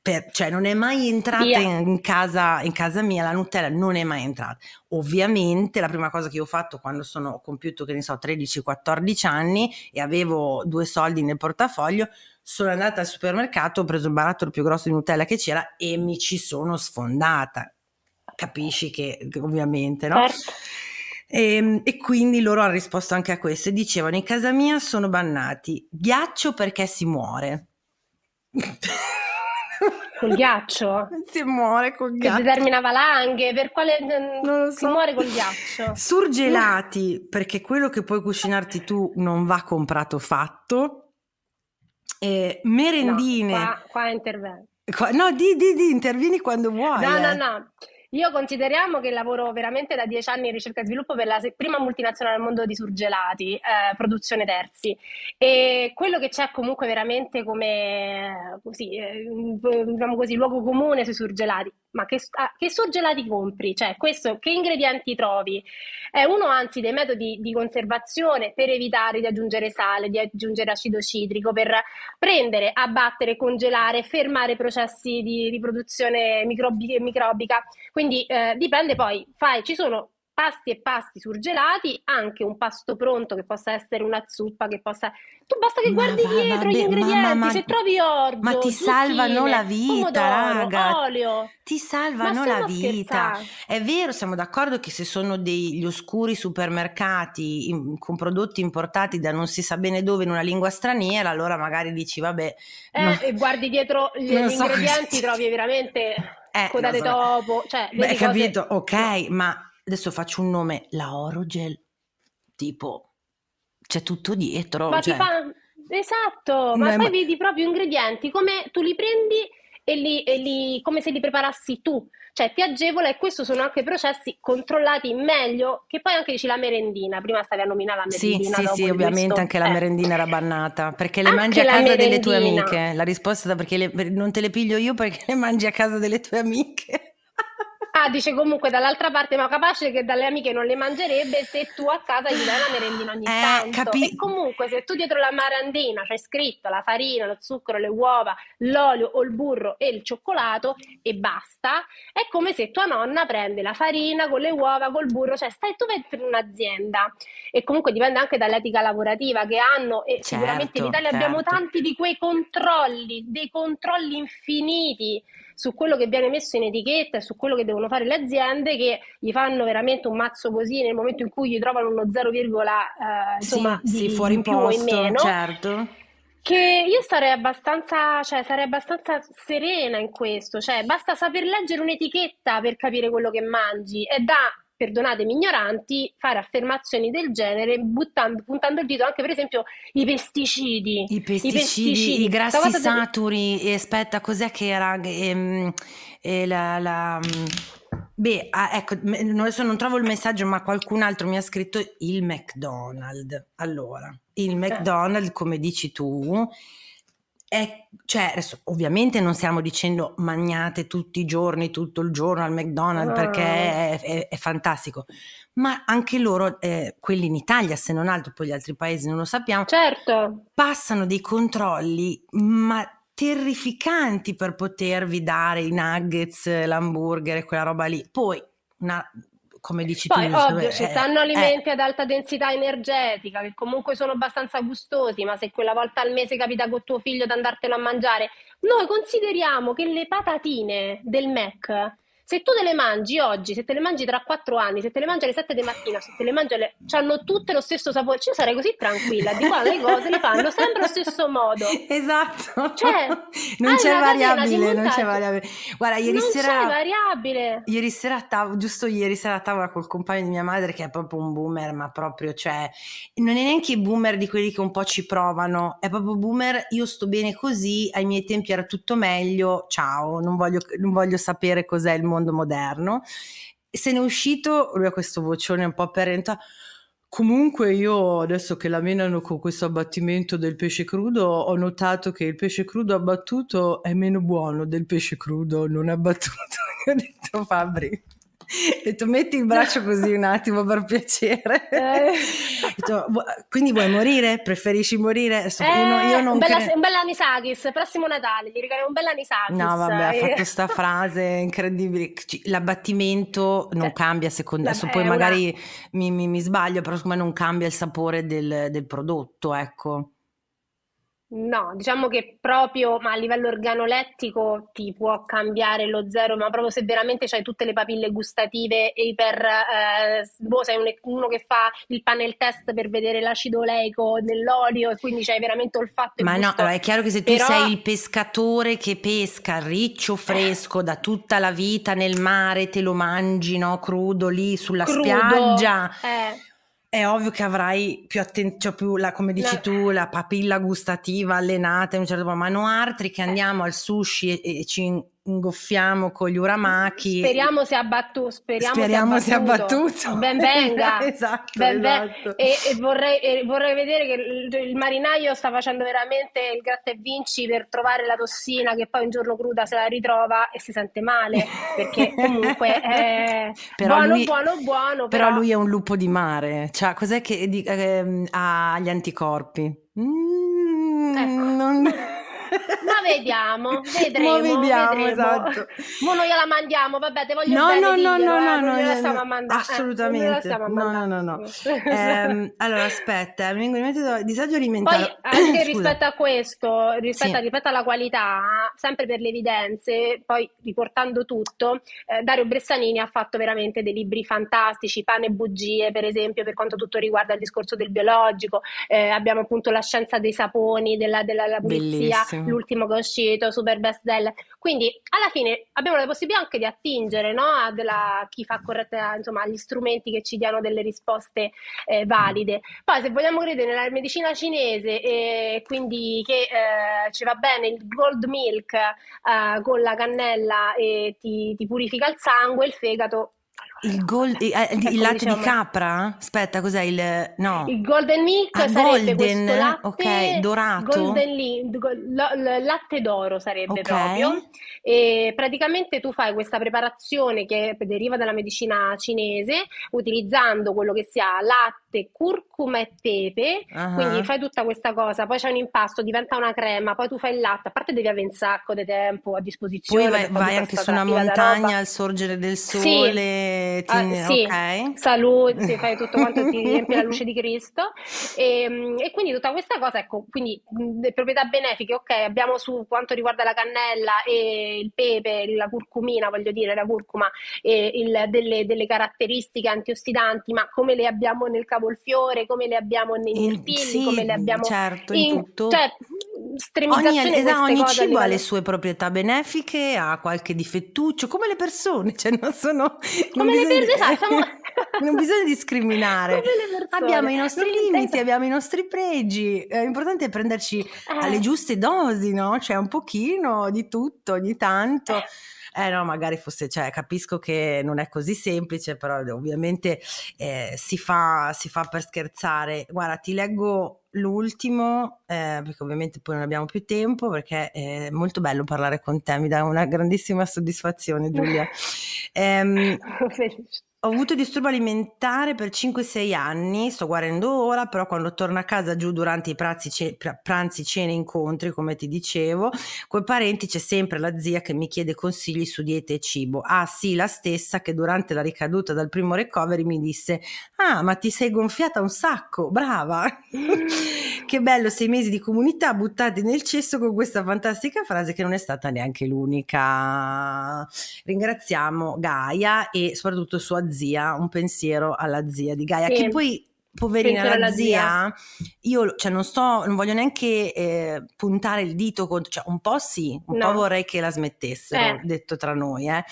Per, cioè non è mai entrata yeah. in, casa, in casa mia, la Nutella non è mai entrata. Ovviamente la prima cosa che ho fatto quando sono ho compiuto, che ne so, tredici quattordici anni e avevo due soldi nel portafoglio, sono andata al supermercato, ho preso il barattolo più grosso di Nutella che c'era e mi ci sono sfondata. Capisci che ovviamente, no? Certo. E, e quindi loro hanno risposto anche a questo e dicevano: in casa mia sono bannati ghiaccio perché si muore. Col ghiaccio? Si muore col ghiaccio. Che determinava l'anghe, per quale non lo so. Si muore col ghiaccio. Surgelati, perché quello che puoi cucinarti tu non va comprato fatto. E merendine. No, qua, qua intervengo. Qua, no, di, di, di, intervieni quando vuoi. No, eh. no, no. Io consideriamo che lavoro veramente da dieci anni in ricerca e sviluppo per la prima multinazionale al mondo di surgelati, eh, produzione terzi, e quello che c'è comunque veramente come così, eh, diciamo così, luogo comune sui surgelati, ma che, ah, che surgelati compri? Cioè questo, che ingredienti trovi? È uno anzi dei metodi di conservazione per evitare di aggiungere sale, di aggiungere acido citrico, per prendere, abbattere, congelare, fermare processi di riproduzione microbi- microbica. Quindi eh, dipende poi, fai, ci sono pasti e pasti surgelati, anche un pasto pronto che possa essere una zuppa, che possa... Tu basta che ma guardi va, dietro vabbè, gli ingredienti, ma, ma, se trovi orzo, ma ti zucchine, salvano la vita, raga. Olio. Ti salvano la vita. Scherzando. È vero, siamo d'accordo che se sono degli oscuri supermercati in, con prodotti importati da non si sa bene dove in una lingua straniera, allora magari dici vabbè... Eh, ma... e guardi dietro gli, gli so ingredienti, cosa... trovi veramente... Eh, coda di topo, cioè... Beh, capito, cose... ok, ma... Adesso faccio un nome, la Orogel, tipo, c'è tutto dietro. Ma cioè... ti fa... Esatto, ma poi ma... vedi proprio ingredienti, come tu li prendi e li, e li come se li preparassi tu. Cioè ti agevola, e questo sono anche processi controllati meglio, che poi anche dici la merendina, prima stavi a nominare la merendina. Sì, dopo sì, sì, ovviamente questo. Anche la merendina eh. era bannata, perché le anche mangi a casa merendina. Delle tue amiche. La risposta è perché le, non te le piglio io perché le mangi a casa delle tue amiche. Ah, dice comunque dall'altra parte, ma capace che dalle amiche non le mangerebbe se tu a casa gli dai la merendina ogni eh, tanto. Capi... E comunque se tu dietro la merendina c'è scritto la farina, lo zucchero, le uova, l'olio o il burro e il cioccolato e basta, è come se tua nonna prende la farina con le uova, col burro, cioè stai tu per un'azienda. E comunque dipende anche dall'etica lavorativa che hanno, e certo, sicuramente in Italia certo. abbiamo tanti di quei controlli, dei controlli infiniti su quello che viene messo in etichetta e su quello che devono fare le aziende, che gli fanno veramente un mazzo così nel momento in cui gli trovano uno zero, eh, insomma, sì, di, sì, fuori in più posto, o in meno, certo. Che io sarei abbastanza, cioè, sarei abbastanza serena in questo, cioè basta saper leggere un'etichetta per capire quello che mangi, e da, perdonatemi ignoranti, fare affermazioni del genere buttando, puntando il dito anche per esempio i pesticidi i pesticidi, i, pesticidi, i grassi saturi del... e aspetta cos'è che era ehm, eh, la, la... beh ah, ecco adesso non trovo il messaggio, ma qualcun altro mi ha scritto il McDonald's. Allora il McDonald's, come dici tu, è, cioè adesso, ovviamente non stiamo dicendo mangiate tutti i giorni, tutto il giorno al McDonald's, perché è, è, è fantastico, ma anche loro, eh, quelli in Italia se non altro, poi gli altri paesi non lo sappiamo, certo, passano dei controlli ma terrificanti per potervi dare i nuggets, l'hamburger e quella roba lì. Poi una, come dici poi, tu ovvio, eh, ci stanno alimenti eh. ad alta densità energetica che comunque sono abbastanza gustosi, ma se quella volta al mese capita con tuo figlio di andartelo a mangiare, noi consideriamo che le patatine del Mac, se tu te le mangi oggi, se te le mangi tra quattro anni, se te le mangi alle sette di mattina, se te le mangi alle... hanno tutte lo stesso sapore. Cioè, io sarei così tranquilla, di qua le cose le fanno sempre allo stesso modo. Esatto. Cioè, non c'è variabile, non c'è variabile. Guarda, ieri non sera... c'è variabile. Ieri sera, tav- giusto ieri sera a tavola col compagno di mia madre, che è proprio un boomer, ma proprio, cioè... non è neanche i boomer di quelli che un po' ci provano, è proprio boomer, io sto bene così, ai miei tempi era tutto meglio, ciao, non voglio, non voglio sapere cos'è il mondo. mondo moderno. Se ne è uscito lui a questo vocione un po' perenta. Comunque io adesso che la menano con questo abbattimento del pesce crudo, ho notato che il pesce crudo abbattuto è meno buono del pesce crudo non abbattuto. Io ho detto Fabri, ho detto metti il braccio così un attimo per piacere. Eh. Detto, quindi vuoi morire? Preferisci morire? Adesso, eh, io, io non un, bella, cre... un bella Anisakis, prossimo Natale gli regalo un bella Anisakis. No vabbè, eh. ha fatto sta frase incredibile, l'abbattimento non eh. cambia secondo me, adesso poi una... magari mi, mi, mi sbaglio, però secondo me non cambia il sapore del, del prodotto, ecco. No, diciamo che proprio, ma a livello organolettico ti può cambiare lo zero, ma proprio se veramente c'hai tutte le papille gustative e iper, eh, boh, sei un, uno che fa il panel test per vedere l'acido oleico nell'olio e quindi c'hai veramente olfatto. Ma gusto. No, è chiaro che se tu Però... sei il pescatore che pesca riccio fresco eh. da tutta la vita nel mare, te lo mangi, no, crudo lì sulla crudo, spiaggia... Eh. È ovvio che avrai più attenzione, cioè più la, come dici no. tu, la papilla gustativa allenata in un certo modo, ma non altri che andiamo eh. al sushi e, e ci ingoffiamo con gli uramaki. Speriamo sia abbattuto. Speriamo, speriamo sia abbattuto. Sia abbattuto. Ben venga. Esatto. Ben esatto. Ben... E, e, vorrei, e vorrei vedere che il, il marinaio sta facendo veramente il gratta e vinci per trovare la tossina che poi un giorno cruda se la ritrova e si sente male, perché comunque è buono, lui, buono, buono. Però... però lui è un lupo di mare. Cioè, cos'è che eh, ha gli anticorpi? Mm, ecco. Non... ma vediamo, vedremo, ma vediamo, vedremo. Esatto. Mo noi la mandiamo, vabbè, te voglio no, bene, no, diglielo, no, no, eh, no, non no, la stiamo no, mandando. Assolutamente. Eh, non no, no, no, no. eh, allora, aspetta, mi vengono in mente disagio alimentare. Poi anche rispetto a questo, rispetto, sì. rispetto alla qualità, sempre per le evidenze, poi riportando tutto, eh, Dario Bressanini ha fatto veramente dei libri fantastici, Pane e bugie, per esempio, per quanto tutto riguarda il discorso del biologico, eh, abbiamo appunto la scienza dei saponi, della della, della pulizia. L'ultimo che è uscito, super best seller. Quindi alla fine abbiamo la possibilità anche di attingere, no? A della, chi fa corretta, insomma, agli strumenti che ci diano delle risposte eh, valide. Poi se vogliamo credere nella medicina cinese e eh, quindi che eh, ci va bene il gold milk eh, con la cannella e ti, ti purifica il sangue, il fegato. Il, gold, il, il latte diciamo. Di capra? Aspetta, cos'è il no? Il golden milk ah, sarebbe golden, questo latte okay, dorato. Golden li, gold, latte d'oro sarebbe okay. proprio. E praticamente tu fai questa preparazione che deriva dalla medicina cinese utilizzando quello che si ha latte, curcuma e pepe. Uh-huh. Quindi fai tutta questa cosa, poi c'è un impasto, diventa una crema, poi tu fai il latte. A parte devi avere un sacco di tempo a disposizione. Poi vai, vai anche su una montagna al sorgere del sole. Sì. Ah, sì, okay. Salute, fai tutto quanto, ti riempie la luce di Cristo e, e quindi tutta questa cosa, ecco, quindi le proprietà benefiche, ok, abbiamo su quanto riguarda la cannella e il pepe, la curcumina, voglio dire la curcuma e il, delle, delle caratteristiche antiossidanti, ma come le abbiamo nel cavolfiore, come le abbiamo nei mirtilli, sì, come le abbiamo certo, in, in tutto. Cioè, ogni, esatto, ogni cibo livello... ha le sue proprietà benefiche, ha qualche difettuccio, come le persone, cioè non sono... Come non, bisogna, persone, siamo... non bisogna discriminare, abbiamo i nostri non limiti, penso... abbiamo i nostri pregi, l'importante è prenderci eh. alle giuste dosi, no? Cioè un pochino di tutto, ogni tanto... Eh. Eh no, magari fosse, cioè capisco che non è così semplice, però ovviamente eh, si fa, si fa per scherzare. Guarda, ti leggo l'ultimo, eh, perché ovviamente poi non abbiamo più tempo, perché è molto bello parlare con te, mi dà una grandissima soddisfazione, Giulia. ehm, Ho avuto disturbo alimentare per cinque sei anni, sto guarendo ora, però quando torno a casa giù durante i pranzi, ce- pranzi cene, incontri, come ti dicevo, coi parenti c'è sempre la zia che mi chiede consigli su diete e cibo. Ah sì, la stessa che durante la ricaduta dal primo recovery mi disse: ah, ma ti sei gonfiata un sacco, brava! Che bello, sei mesi di comunità buttati nel cesso con questa fantastica frase che non è stata neanche l'unica. Ringraziamo Gaia e soprattutto sua zia, un pensiero alla zia di Gaia, sì, che poi poverina la zia, zia io cioè non sto non voglio neanche eh, puntare il dito contro, cioè un po' sì, un no. po' vorrei che la smettessero, eh. detto tra noi, eh.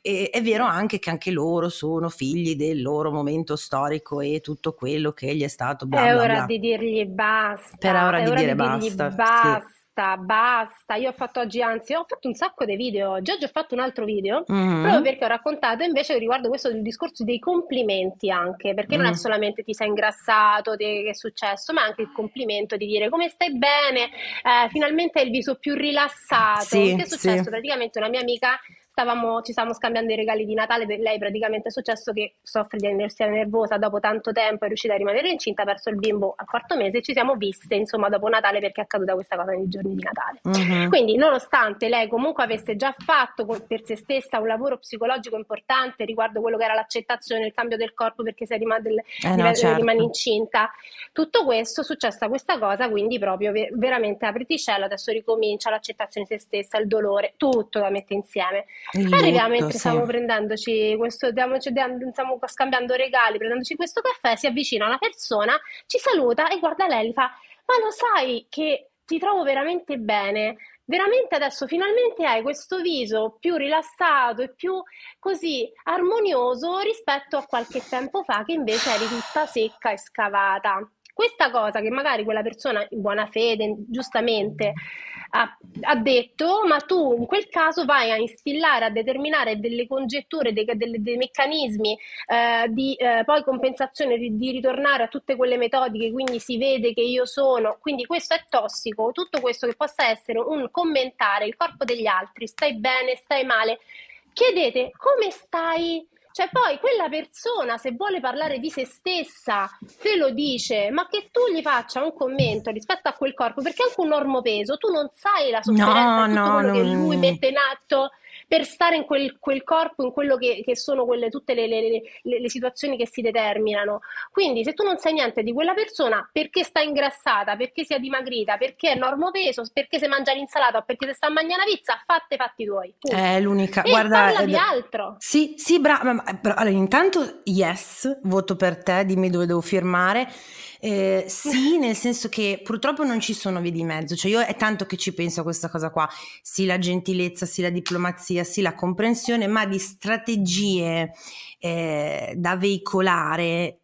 E è vero anche che anche loro sono figli del loro momento storico e tutto quello che gli è stato bla, è bla, ora bla. di dirgli basta per ora è di ora dire di basta, basta. Sì. Basta, io ho fatto oggi, anzi ho fatto un sacco di video, già oggi ho fatto un altro video mm-hmm. proprio perché ho raccontato invece riguardo questo del discorso dei complimenti, anche perché mm-hmm. non è solamente ti sei ingrassato, te, che è successo, ma anche il complimento di dire come stai bene, eh, finalmente hai il viso più rilassato, sì, che è successo sì. praticamente una mia amica, Stavamo, ci stavamo scambiando i regali di Natale, per lei praticamente è successo che soffre di anoressia nervosa, dopo tanto tempo è riuscita a rimanere incinta, ha perso il bimbo al quarto mese e ci siamo viste insomma dopo Natale perché è accaduta questa cosa nei giorni di Natale. Uh-huh. Quindi nonostante lei comunque avesse già fatto per se stessa un lavoro psicologico importante riguardo quello che era l'accettazione, il cambio del corpo perché se rimane, del, eh no, certo. rimane incinta, tutto questo è successa questa cosa, quindi proprio ver- veramente apriti cielo, adesso ricomincia l'accettazione di se stessa, il dolore, tutto da mettere insieme. Lutto, arriviamo mentre sì. stiamo prendendoci questo, stiamo scambiando regali, prendendoci questo caffè, si avvicina una persona, ci saluta e guarda lei e fa: ma lo sai che ti trovo veramente bene, veramente adesso finalmente hai questo viso più rilassato e più così armonioso rispetto a qualche tempo fa che invece eri tutta secca e scavata. Questa cosa che magari quella persona in buona fede, giustamente, ha, ha detto, ma tu in quel caso vai a instillare, a determinare delle congetture, dei, dei, dei meccanismi eh, di eh, poi compensazione, di, di ritornare a tutte quelle metodiche, quindi si vede che io sono, quindi questo è tossico, tutto questo che possa essere un commentare il corpo degli altri, stai bene, stai male, chiedete come stai? Cioè poi quella persona se vuole parlare di se stessa te lo dice, ma che tu gli faccia un commento rispetto a quel corpo, perché anche un normopeso, tu non sai la sofferenza, no, tutto no, quello no, che lui mette in atto per stare in quel, quel corpo, in quello che, che sono quelle, tutte le, le, le, le situazioni che si determinano. Quindi se tu non sai niente di quella persona, perché sta ingrassata, perché si è dimagrita, perché è normopeso, perché se mangia l'insalata o perché se sta mangiando la pizza, fatte fatti tuoi. Uh. È l'unica. E guarda, parla è... di altro. Sì, sì, brava. Bra- allora, intanto, yes, voto per te, dimmi dove devo firmare. Eh, sì, nel senso che purtroppo non ci sono vie di mezzo, cioè io è tanto che ci penso a questa cosa qua, sì la gentilezza, sì la diplomazia, sì la comprensione, ma di strategie eh, da veicolare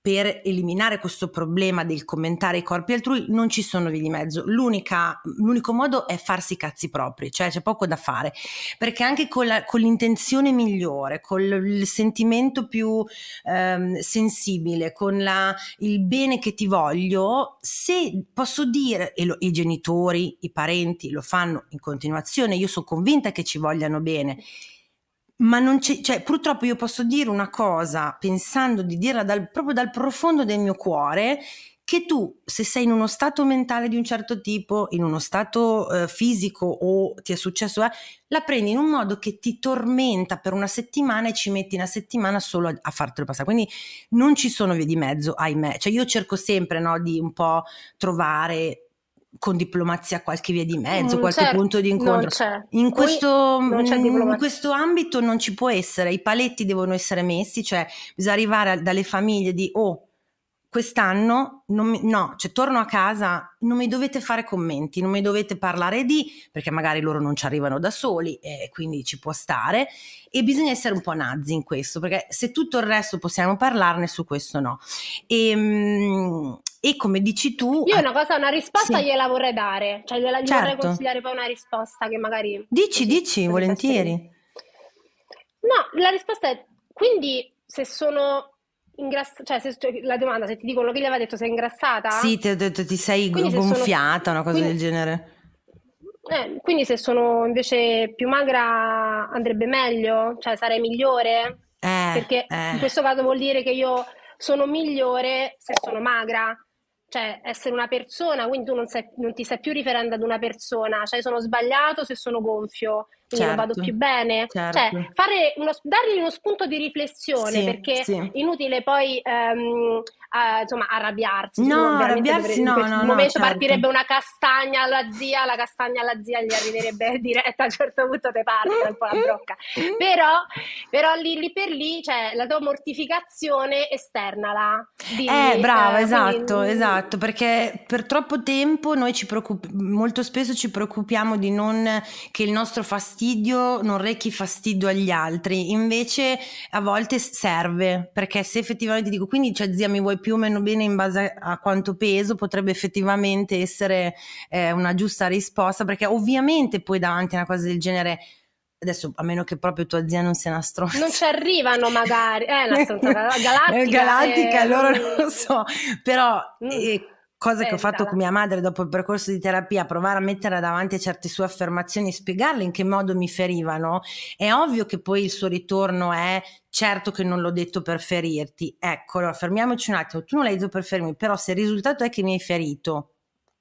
per eliminare questo problema del commentare i corpi altrui non ci sono vie di mezzo. L'unica, l'unico modo è farsi i cazzi propri, cioè c'è poco da fare, perché anche con, la, con l'intenzione migliore, con il sentimento più ehm, sensibile, con la, il bene che ti voglio, se posso dire, e lo, i genitori, i parenti lo fanno in continuazione, io sono convinta che ci vogliano bene, ma non c'è, cioè purtroppo io posso dire una cosa pensando di dirla dal, proprio dal profondo del mio cuore, che tu se sei in uno stato mentale di un certo tipo, in uno stato eh, fisico o ti è successo, eh, la prendi in un modo che ti tormenta per una settimana e ci metti una settimana solo a, a fartelo passare, quindi non ci sono vie di mezzo, ahimè, cioè io cerco sempre no, di un po' trovare con diplomazia qualche via di mezzo, qualche punto di incontro. In questo, in questo ambito non ci può essere, i paletti devono essere messi, cioè bisogna arrivare dalle famiglie di oh quest'anno non mi, no, cioè torno a casa, non mi dovete fare commenti, non mi dovete parlare di, perché magari loro non ci arrivano da soli e eh, quindi ci può stare, e bisogna essere un po' nazi in questo, perché se tutto il resto possiamo parlarne, su questo no. E mh, e come dici tu io una cosa, una risposta sì. gliela vorrei dare, cioè gliela certo. vorrei consigliare poi una risposta che magari dici, così, dici volentieri essere. No, la risposta è quindi se sono ingrassata, cioè se, cioè, la domanda, se ti dicono che gli aveva detto sei ingrassata, sì, ti ho detto ti sei quindi gonfiata, sono, una cosa quindi, del genere eh, quindi se sono invece più magra andrebbe meglio, cioè sarei migliore eh eh, perché eh. in questo caso vuol dire che io sono migliore se sono magra, cioè essere una persona, quindi tu non, sei, non ti stai più riferendo ad una persona, cioè sono sbagliato se sono gonfio, quindi certo, non vado più bene, certo. Cioè fare uno, dargli uno spunto di riflessione, sì, perché sì. inutile poi um, a, insomma arrabbiarsi, no, arrabbiarsi no, in questo no, momento no, certo. partirebbe una castagna alla zia, la castagna alla zia gli arriverebbe diretta, a un certo punto te parte un po' la brocca, però, però lì, lì per lì, cioè la tua mortificazione esternala. Di, eh brava, eh, esatto, quindi... esatto, perché per troppo tempo noi ci preoccupiamo, molto spesso ci preoccupiamo di non che il nostro fastidio non rechi fastidio agli altri, invece a volte serve, perché se effettivamente dico, quindi cioè zia mi vuoi più o meno bene in base a quanto peso, potrebbe effettivamente essere eh, una giusta risposta, perché ovviamente poi davanti a una cosa del genere, adesso a meno che proprio tua zia non sia una stronza, non ci arrivano magari, è eh, una stronza galattica, galattica, eh, loro non lo so, però mm. eh, cosa che ho fatto con mia madre dopo il percorso di terapia, provare a mettere davanti a certe sue affermazioni e spiegarle in che modo mi ferivano, è ovvio che poi il suo ritorno è: certo che non l'ho detto per ferirti. Eccolo, fermiamoci un attimo, tu non l'hai detto per ferirmi, però se il risultato è che mi hai ferito,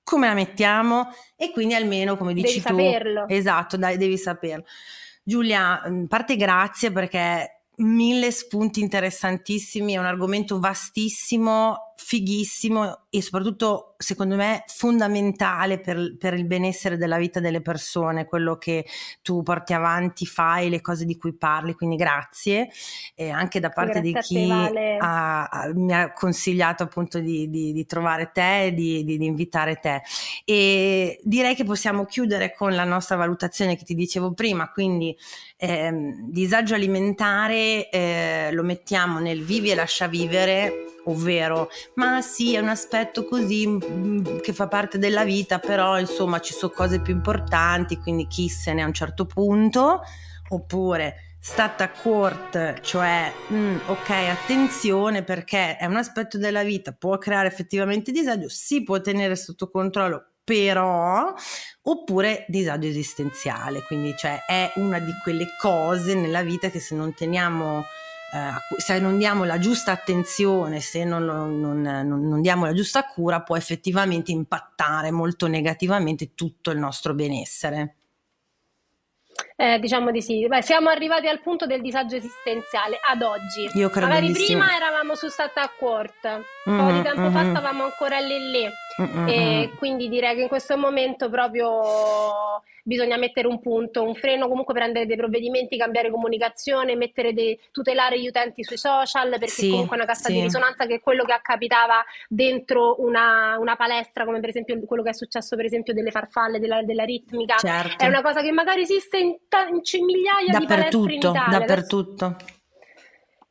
come la mettiamo? E quindi almeno, come dici tu, devi saperlo. Esatto, dai, devi saperlo. Giulia, in parte grazie, perché mille spunti interessantissimi, è un argomento vastissimo, fighissimo e soprattutto secondo me fondamentale per, per il benessere della vita delle persone, quello che tu porti avanti, fai, le cose di cui parli, quindi grazie, e anche da parte grazie di chi te, Vale. ha, ha, mi ha consigliato appunto di, di, di trovare te e di, di, di invitare te, e direi che possiamo chiudere con la nostra valutazione che ti dicevo prima, quindi Eh, disagio alimentare eh, lo mettiamo nel vivi e lascia vivere, ovvero ma sì è un aspetto così mh, che fa parte della vita, però insomma ci sono cose più importanti, quindi chi se ne a un certo punto, oppure stat a court, cioè mh, ok attenzione perché è un aspetto della vita, può creare effettivamente disagio, si può tenere sotto controllo però, oppure disagio esistenziale, quindi cioè è una di quelle cose nella vita che se non teniamo, eh, se non diamo la giusta attenzione, se non, non, non, non diamo la giusta cura, può effettivamente impattare molto negativamente tutto il nostro benessere. Eh, diciamo di sì. Beh, siamo arrivati al punto del disagio esistenziale ad oggi. Io credo magari prima sì. eravamo su Stat a Court, mm-hmm, un po' di tempo mm-hmm. fa stavamo ancora lì lì mm-hmm. e quindi direi che in questo momento proprio bisogna mettere un punto, un freno, comunque prendere dei provvedimenti, cambiare comunicazione, mettere dei, tutelare gli utenti sui social, perché sì, comunque è una cassa sì. di risonanza, che è quello che accapitava dentro una, una palestra, come per esempio quello che è successo per esempio delle farfalle, della, della ritmica, certo. È una cosa che magari esiste in migliaia da di palestre in Italia dappertutto,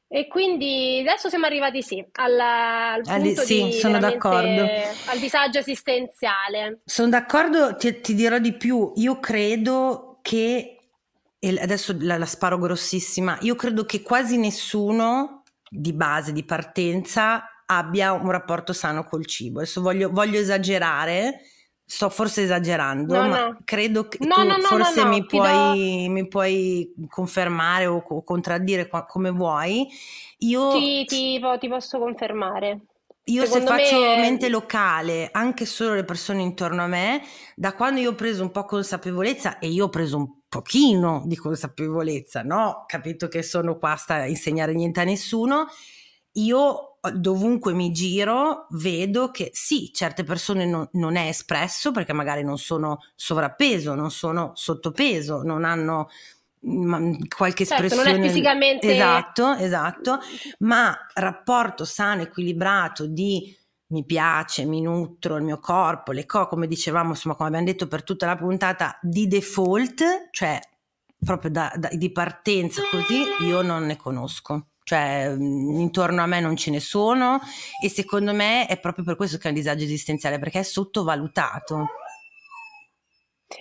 e quindi adesso siamo arrivati sì al, al punto sì, di sono d'accordo al disagio esistenziale, sono d'accordo, ti, ti dirò di più, io credo che, e adesso la, la sparo grossissima, io credo che quasi nessuno di base, di partenza, abbia un rapporto sano col cibo, adesso voglio, voglio esagerare, sto forse esagerando, no, ma no. credo che no, tu no, no, forse no, no. mi puoi do... mi puoi confermare o, o contraddire qua, come vuoi. Io ti, ti, ti posso confermare. Io Secondo se me... faccio mente locale, anche solo le persone intorno a me, da quando io ho preso un po' consapevolezza, e io ho preso un pochino di consapevolezza, no? Capito che sono qua sta a insegnare niente a nessuno. Io dovunque mi giro vedo che sì, certe persone non, non è espresso, perché magari non sono sovrappeso, non sono sottopeso, non hanno ma, qualche espressione, certo, non è fisicamente... esatto, esatto, ma rapporto sano, equilibrato di mi piace, mi nutro, il mio corpo, le co, come dicevamo, insomma, come abbiamo detto per tutta la puntata, di default, cioè proprio da, da, di partenza così, io non ne conosco. Cioè intorno a me non ce ne sono, e secondo me è proprio per questo che è un disagio esistenziale, perché è sottovalutato.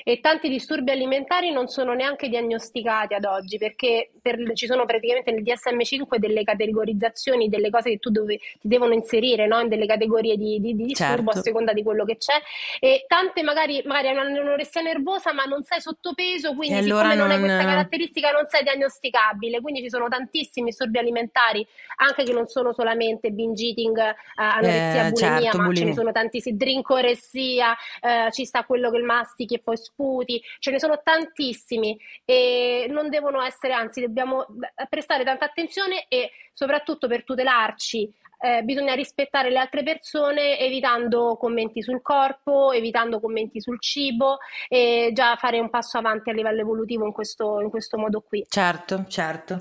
e tanti disturbi alimentari non sono neanche diagnosticati ad oggi, perché per, ci sono praticamente nel D S M cinque delle categorizzazioni delle cose che tu dove, ti devono inserire, no? In delle categorie di, di, di disturbo, certo, a seconda di quello che c'è, e tante magari, magari hanno un'anoressia nervosa ma non sei sottopeso, quindi allora siccome non, non hai questa caratteristica non sei diagnosticabile, quindi ci sono tantissimi disturbi alimentari anche che non sono solamente binge eating, eh, anoressia, eh, bulimia, certo, ma bulimia, ce ne sono tantissimi, drinkoressia, eh, ci sta quello che il mastichi e poi sputi, ce ne sono tantissimi e non devono essere, anzi dobbiamo prestare tanta attenzione e soprattutto per tutelarci eh, bisogna rispettare le altre persone evitando commenti sul corpo, evitando commenti sul cibo e già fare un passo avanti a livello evolutivo in questo, in questo modo qui. Certo, certo.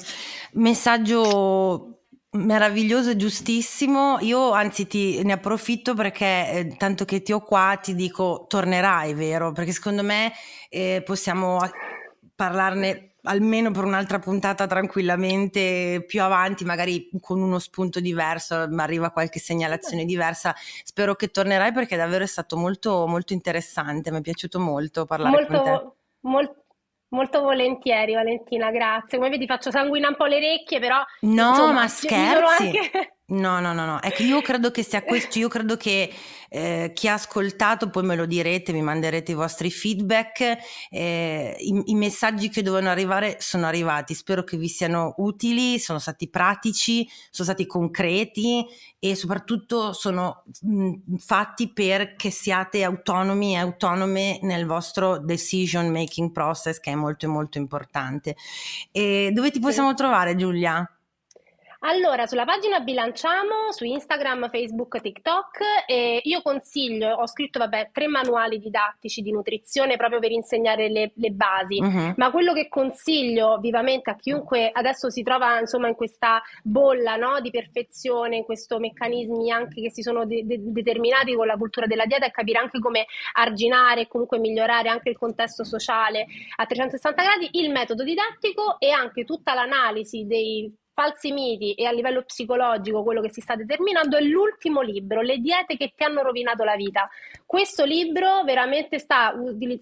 Messaggio meraviglioso, giustissimo. Io anzi ti ne approfitto perché eh, tanto che ti ho qua ti dico tornerai, vero? Perché secondo me eh, possiamo parlarne almeno per un'altra puntata tranquillamente più avanti, magari con uno spunto diverso, ma arriva qualche segnalazione diversa. Spero che tornerai perché davvero è stato molto molto interessante, mi è piaciuto molto parlare molto, con te. Molto Molto volentieri, Valentina, grazie. Come vedi faccio sanguina un po' le orecchie, però... No, insomma, ma scherzi! Anche... No, no, no, no. È che io credo che sia questo, io credo che eh, chi ha ascoltato, poi me lo direte, mi manderete i vostri feedback, eh, i, i messaggi che dovevano arrivare sono arrivati. Spero che vi siano utili, sono stati pratici, sono stati concreti e soprattutto sono mh, fatti perché siate autonomi e autonome nel vostro decision making process, che è molto molto importante. E dove ti possiamo sì. trovare, Giulia? Allora, sulla pagina Bilanciamo, su Instagram, Facebook, TikTok, eh, io consiglio, ho scritto vabbè, tre manuali didattici di nutrizione proprio per insegnare le, le basi, uh-huh. ma quello che consiglio vivamente a chiunque adesso si trova insomma in questa bolla, no, di perfezione, in questi meccanismi anche che si sono de- de- determinati con la cultura della dieta, è capire anche come arginare e comunque migliorare anche il contesto sociale a trecentosessanta gradi, il metodo didattico e anche tutta l'analisi dei falsi miti e a livello psicologico quello che si sta determinando è l'ultimo libro, Le diete che ti hanno rovinato la vita. Questo libro veramente sta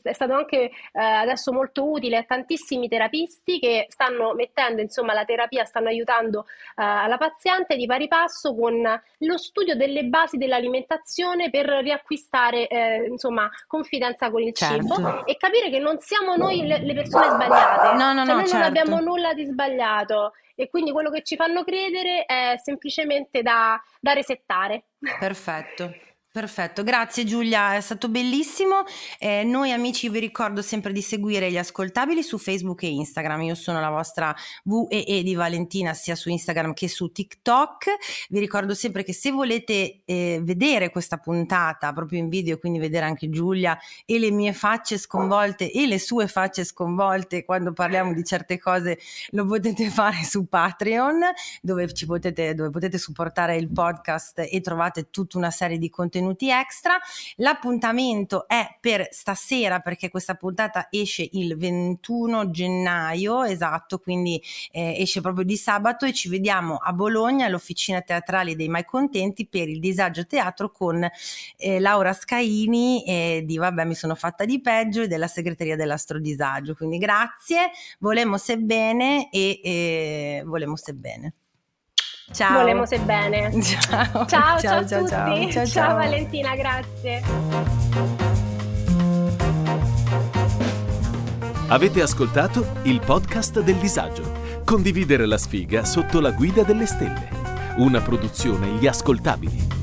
è stato anche eh, adesso molto utile a tantissimi terapisti che stanno mettendo insomma la terapia, stanno aiutando eh, la paziente di pari passo con lo studio delle basi dell'alimentazione per riacquistare eh, insomma confidenza con il certo. cibo e capire che non siamo noi le, le persone sbagliate, no, no, cioè no, noi certo. non abbiamo nulla di sbagliato e quindi quello che ci fanno credere è semplicemente da, da resettare. Perfetto, perfetto. Grazie Giulia, è stato bellissimo. Eh, noi amici vi ricordo sempre di seguire Gli Ascoltabili su Facebook e Instagram. Io sono la vostra V E E di Valentina sia su Instagram che su TikTok. Vi ricordo sempre che se volete eh, vedere questa puntata proprio in video e quindi vedere anche Giulia e le mie facce sconvolte e le sue facce sconvolte quando parliamo di certe cose, lo potete fare su Patreon dove, ci potete, dove potete supportare il podcast e trovate tutta una serie di contenuti extra. L'appuntamento è per stasera perché questa puntata esce il ventuno gennaio, esatto, quindi eh, esce proprio di sabato e ci vediamo a Bologna all'Officina Teatrale dei Mai Contenti per Il Disagio Teatro con eh, Laura Scaini e di Vabbè mi sono fatta di peggio e della segreteria dell'astrodisagio, quindi grazie, volemo se bene e eh, volemo se bene. Ciao. Volemo se bene. Ciao. Ciao, ciao, ciao, ciao, ciao, ciao, ciao. Ciao Valentina, grazie. Avete ascoltato il podcast del disagio. Condividere la sfiga sotto la guida delle stelle. Una produzione Gli Ascoltabili.